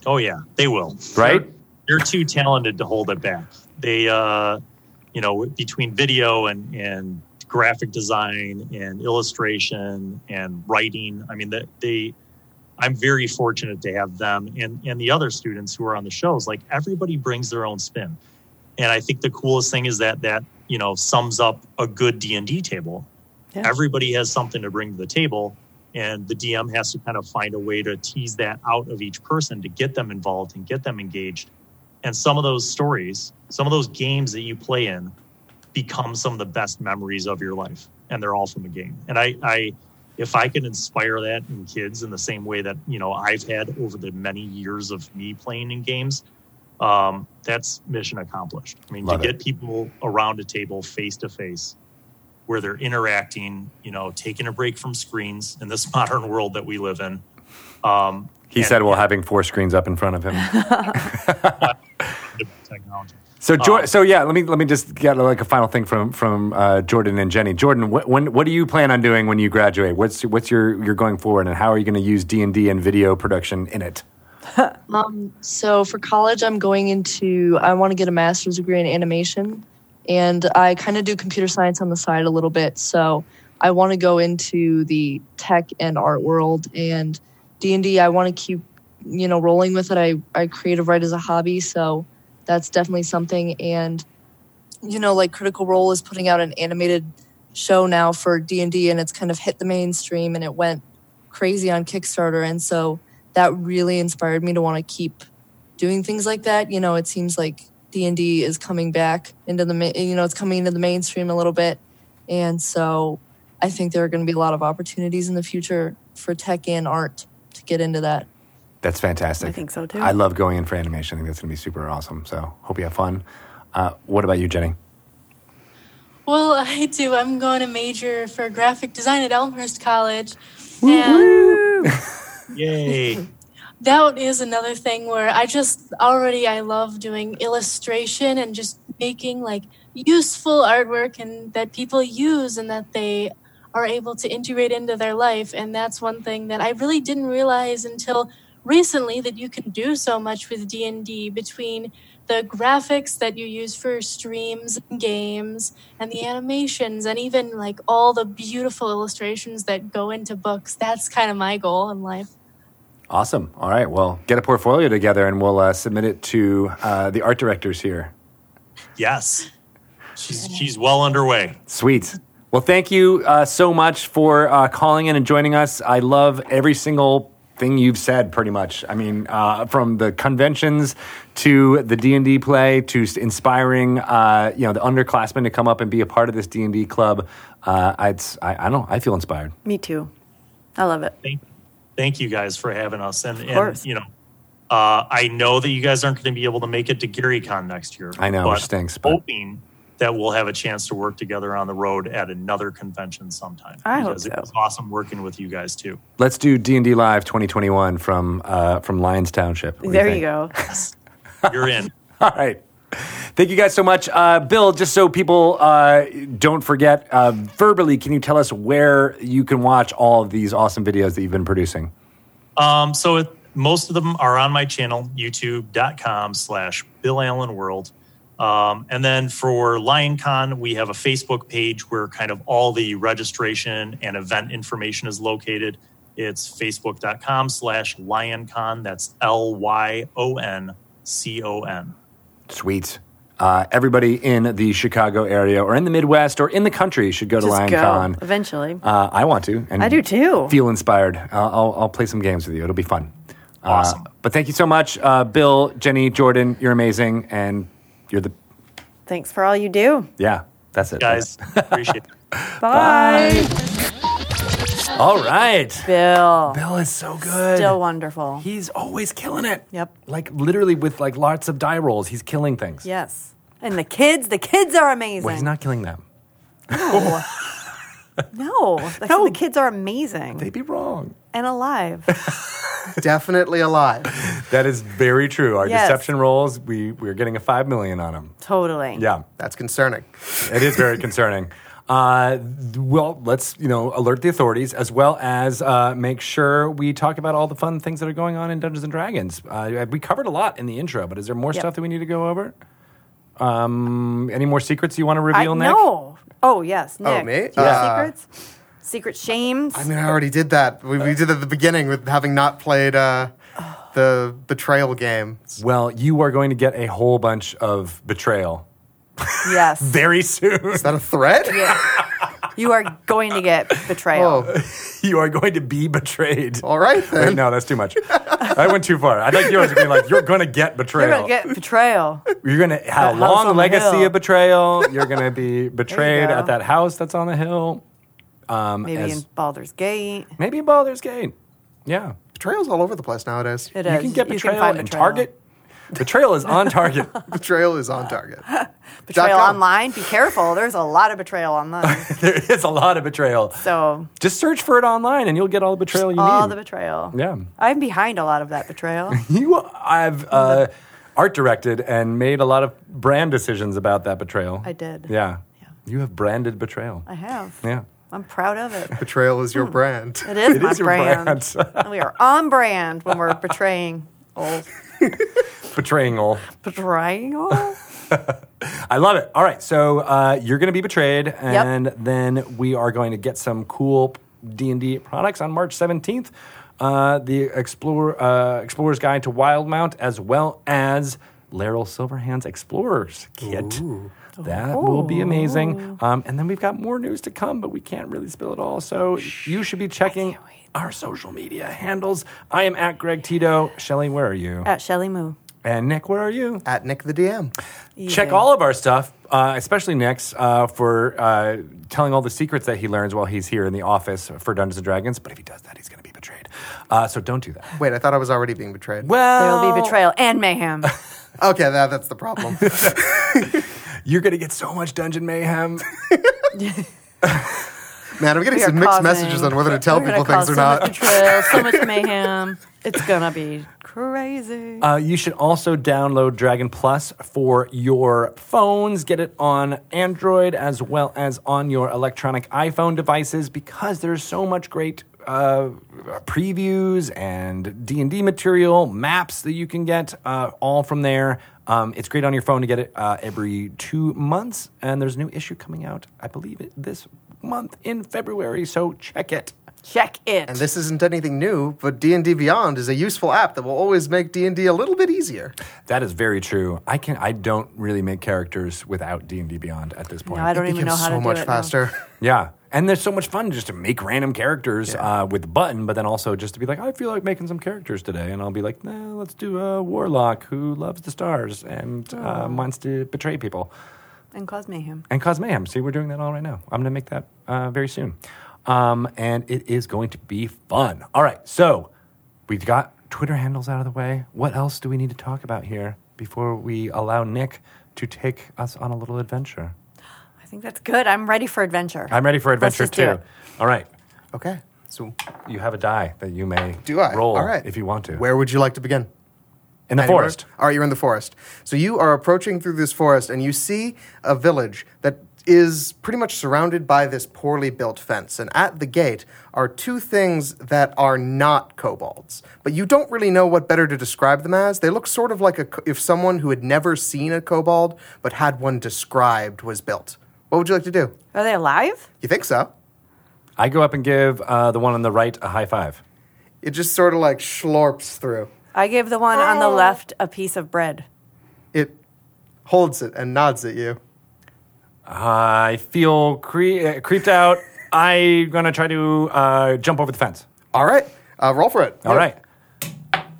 Oh, yeah, they will. Right? They're, they're too talented to hold it back. They, uh, you know, between video and, and graphic design and illustration and writing, I mean, that they, I'm very fortunate to have them and, and the other students who are on the shows. Like, everybody brings their own spin. And I think the coolest thing is that that, you know, sums up a good D and D table. Yeah. Everybody has something to bring to the table, and the D M has to kind of find a way to tease that out of each person to get them involved and get them engaged. And some of those stories, some of those games that you play in become some of the best memories of your life, and they're all from a game. And I, I if I can inspire that in kids in the same way that, you know, I've had over the many years of me playing in games, Um, that's mission accomplished. I mean, Love to it. Get people around a table face to face where they're interacting, you know, taking a break from screens in this modern world that we live in. Um, he and, said while well, having four screens up in front of him. Technology. So, jo- um, so yeah, let me let me just get like a final thing from from uh, Jordan and Jenny. Jordan, wh- when what do you plan on doing when you graduate? What's what's your your going forward, and how are you going to use D and D and video production in it? um, so for college, I'm going into, I want to get a master's degree in animation, and I kind of do computer science on the side a little bit. So I want to go into the tech and art world, and D and D, I want to keep, you know, rolling with it. I, I creative write as a hobby. So that's definitely something. And, you know, like Critical Role is putting out an animated show now for D and D, and it's kind of hit the mainstream, and it went crazy on Kickstarter. And so that really inspired me to want to keep doing things like that. You know, it seems like D and D is coming back into the, you know, it's coming into the mainstream a little bit. And so I think there are going to be a lot of opportunities in the future for tech and art to get into that. That's fantastic. I think so too. I love going in for animation. I think that's going to be super awesome. So hope you have fun. Uh, what about you, Jenny? Well, I do. I'm going to major for graphic design at Elmhurst College. And yay. That is another thing where I just already, I love doing illustration and just making like useful artwork and that people use and that they are able to integrate into their life. And that's one thing that I really didn't realize until recently, that you can do so much with D and D between the graphics that you use for streams and games and the animations and even like all the beautiful illustrations that go into books. That's kind of my goal in life. Awesome. All right. Well, get a portfolio together and we'll uh, submit it to uh, the art directors here. Yes. She's, she's well underway. Sweet. Well, thank you uh, so much for uh, calling in and joining us. I love every single thing you've said, pretty much. I mean, uh, from the conventions to the D and D play to inspiring, uh, you know, the underclassmen to come up and be a part of this D and D club. Uh, I'd, I, I don't. I feel inspired. Me too. I love it. Thank, thank you guys for having us. And, of course. And you know, uh, I know that you guys aren't going to be able to make it to GaryCon next year. I know, but which stinks. But hoping that we'll have a chance to work together on the road at another convention sometime. I hope so. It was awesome working with you guys, too. Let's do D and D Live twenty twenty-one from uh, from Lions Township. What there you, you go. Yes. You're in. All right. Thank you guys so much. Uh, Bill, just so people uh, don't forget, uh, verbally, can you tell us where you can watch all of these awesome videos that you've been producing? Um, so it, most of them are on my channel, youtube.com slash Bill Allen World. Um, and then for LionCon, we have a Facebook page where kind of all the registration and event information is located. It's facebook.com slash LionCon. That's L Y O N C O N. Sweet. Uh, everybody in the Chicago area or in the Midwest or in the country should go Just to LionCon. Eventually. Uh, I want to. And I do too. Feel inspired. Uh, I'll, I'll play some games with you. It'll be fun. Awesome. Uh, but thank you so much, uh, Bill, Jenny, Jordan. You're amazing. And you're the. Thanks for all you do. Yeah, that's it. Guys, that's it. Appreciate it. Bye. Bye. All right. Bill. Bill is so good. Still wonderful. He's always killing it. Yep. Like literally with like lots of die rolls, he's killing things. Yes. And the kids, the kids are amazing. Well, he's not killing them. No. no. That's no. The kids are amazing. They'd be wrong. And alive. Definitely alive. That is very true. Our yes. deception rolls, we, we're getting a five million on them. Totally. Yeah. That's concerning. It is very concerning. Uh, well, let's, you know, alert the authorities as well as uh, make sure we talk about all the fun things that are going on in Dungeons and Dragons. Uh, we covered a lot in the intro, but is there more yep. stuff that we need to go over? Um, any more secrets you want to reveal, I, Nick? No. Oh, yes, Nick. Oh, me? Do you have uh, secrets? Secret shames? I mean, I already did that. We, we did it at the beginning with having not played uh, the betrayal game. Well, you are going to get a whole bunch of betrayal. Yes. Very soon. Is that a threat? Yeah. You are going to get betrayal. Whoa. You are going to be betrayed. All right, then. Wait, no, that's too much. I went too far. I like yours being like, you're going to get betrayal. You're going to get betrayal. You're going to have a long legacy of betrayal. You're going to be betrayed at that house that's on the hill. Um, maybe as, in Baldur's Gate. Maybe in Baldur's Gate. Yeah. Betrayal's all over the place nowadays. It is. You can get betrayal in Target. Betrayal is on target. Betrayal is on target. Betrayal online. Be careful. There's a lot of betrayal online. There is a lot of betrayal. So just search for it online, and you'll get all the betrayal you all need. All the betrayal. Yeah, I'm behind a lot of that betrayal. you, I've uh, art directed and made a lot of brand decisions about that betrayal. I did. Yeah. yeah. You have branded betrayal. I have. Yeah. I'm proud of it. Betrayal is your hmm. brand. It is it my is brand. brand. And we are on brand when we're betraying old. Betraying all. Betraying all? I love it. All right. So uh, you're going to be betrayed. And yep. then we are going to get some cool D and D products on March seventeenth. Uh, the Explorer, uh, Explorer's Guide to Wildemount, as well as Laeral Silverhand's Explorer's Kit. Ooh. That Ooh. will be amazing. Um, and then we've got more news to come, but we can't really spill it all. So Shh. you should be checking our social media handles. I am at Greg Tito. Shelly, where are you? At Shelly Moo. And Nick, where are you? At Nick the D M. Yeah. Check all of our stuff, uh, especially Nick's, uh, for uh, telling all the secrets that he learns while he's here in the office for Dungeons and Dragons. But if he does that, he's going to be betrayed. Uh, so don't do that. Wait, I thought I was already being betrayed. Well, there will be betrayal and mayhem. Okay, that, that's the problem. You're going to get so much Dungeon Mayhem. Man, I'm getting some mixed causing, messages on whether to tell people things or so not. Much betrayal, so much mayhem. It's going to be crazy. Uh, you should also download Dragon Plus for your phones. Get it on Android as well as on your electronic iPhone devices because there's so much great uh, previews and D and D material, maps that you can get uh, all from there. Um, it's great on your phone to get it uh, every two months. And there's a new issue coming out, I believe, it, this month in February. So check it. Check it. And this isn't anything new, but D and D Beyond is a useful app that will always make D and D a little bit easier. That is very true. I can I don't really make characters without D and D Beyond at this point. No, I don't it even know how so to do it. It's so much faster. Now. Yeah. And there's so much fun just to make random characters yeah. uh, with a button, but then also just to be like, I feel like making some characters today. And I'll be like, nah, let's do a warlock who loves the stars and oh. uh, wants to betray people. And cause mayhem. And cause mayhem. See, we're doing that all right now. I'm going to make that uh, very soon. Um, and it is going to be fun. All right, so we've got Twitter handles out of the way. What else do we need to talk about here before we allow Nick to take us on a little adventure? I think that's good. I'm ready for adventure. I'm ready for adventure too. All right. Okay. So you have a die that you may do I? roll All right. if you want to. Where would you like to begin? In the Anywhere? forest. All right, you're in the forest. So you are approaching through this forest, and you see a village that is pretty much surrounded by this poorly built fence. And at the gate are two things that are not kobolds. But you don't really know what better to describe them as. They look sort of like a, if someone who had never seen a kobold but had one described was built. What would you like to do? Are they alive? You think so? I go up and give uh, the one on the right a high five. It just sort of like slurps through. I give the one oh. on the left a piece of bread. It holds it and nods at you. I feel cre- creeped out. I'm going to try to uh, jump over the fence. All right. Uh, roll for it. All yeah. right.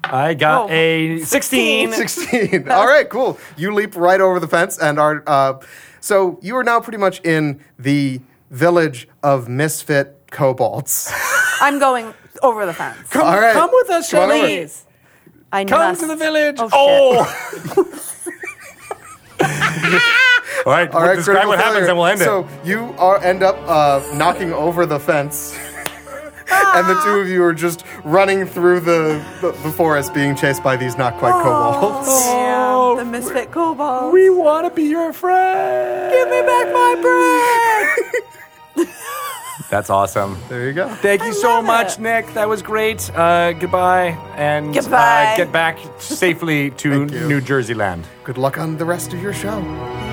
I got oh, a sixteen. sixteen. All right, cool. You leap right over the fence and are... Uh, so you are now pretty much in the village of misfit kobolds. I'm going over the fence. Come, All right. come with us, Shelly. Please. I know come us. to the village. Oh! oh. All right, All right we'll describe what failure. happens and we'll end so it. So you are end up uh, knocking over the fence. And the two of you are just running through the, the, the forest being chased by these not quite oh, kobolds. Oh, yeah, the misfit kobolds. We want to be your friend. Give me back my bread. That's awesome. There you go. Thank you I so much, it. Nick. That was great. Uh, goodbye. And goodbye. Uh, get back safely to New Jersey land. Good luck on the rest of your show.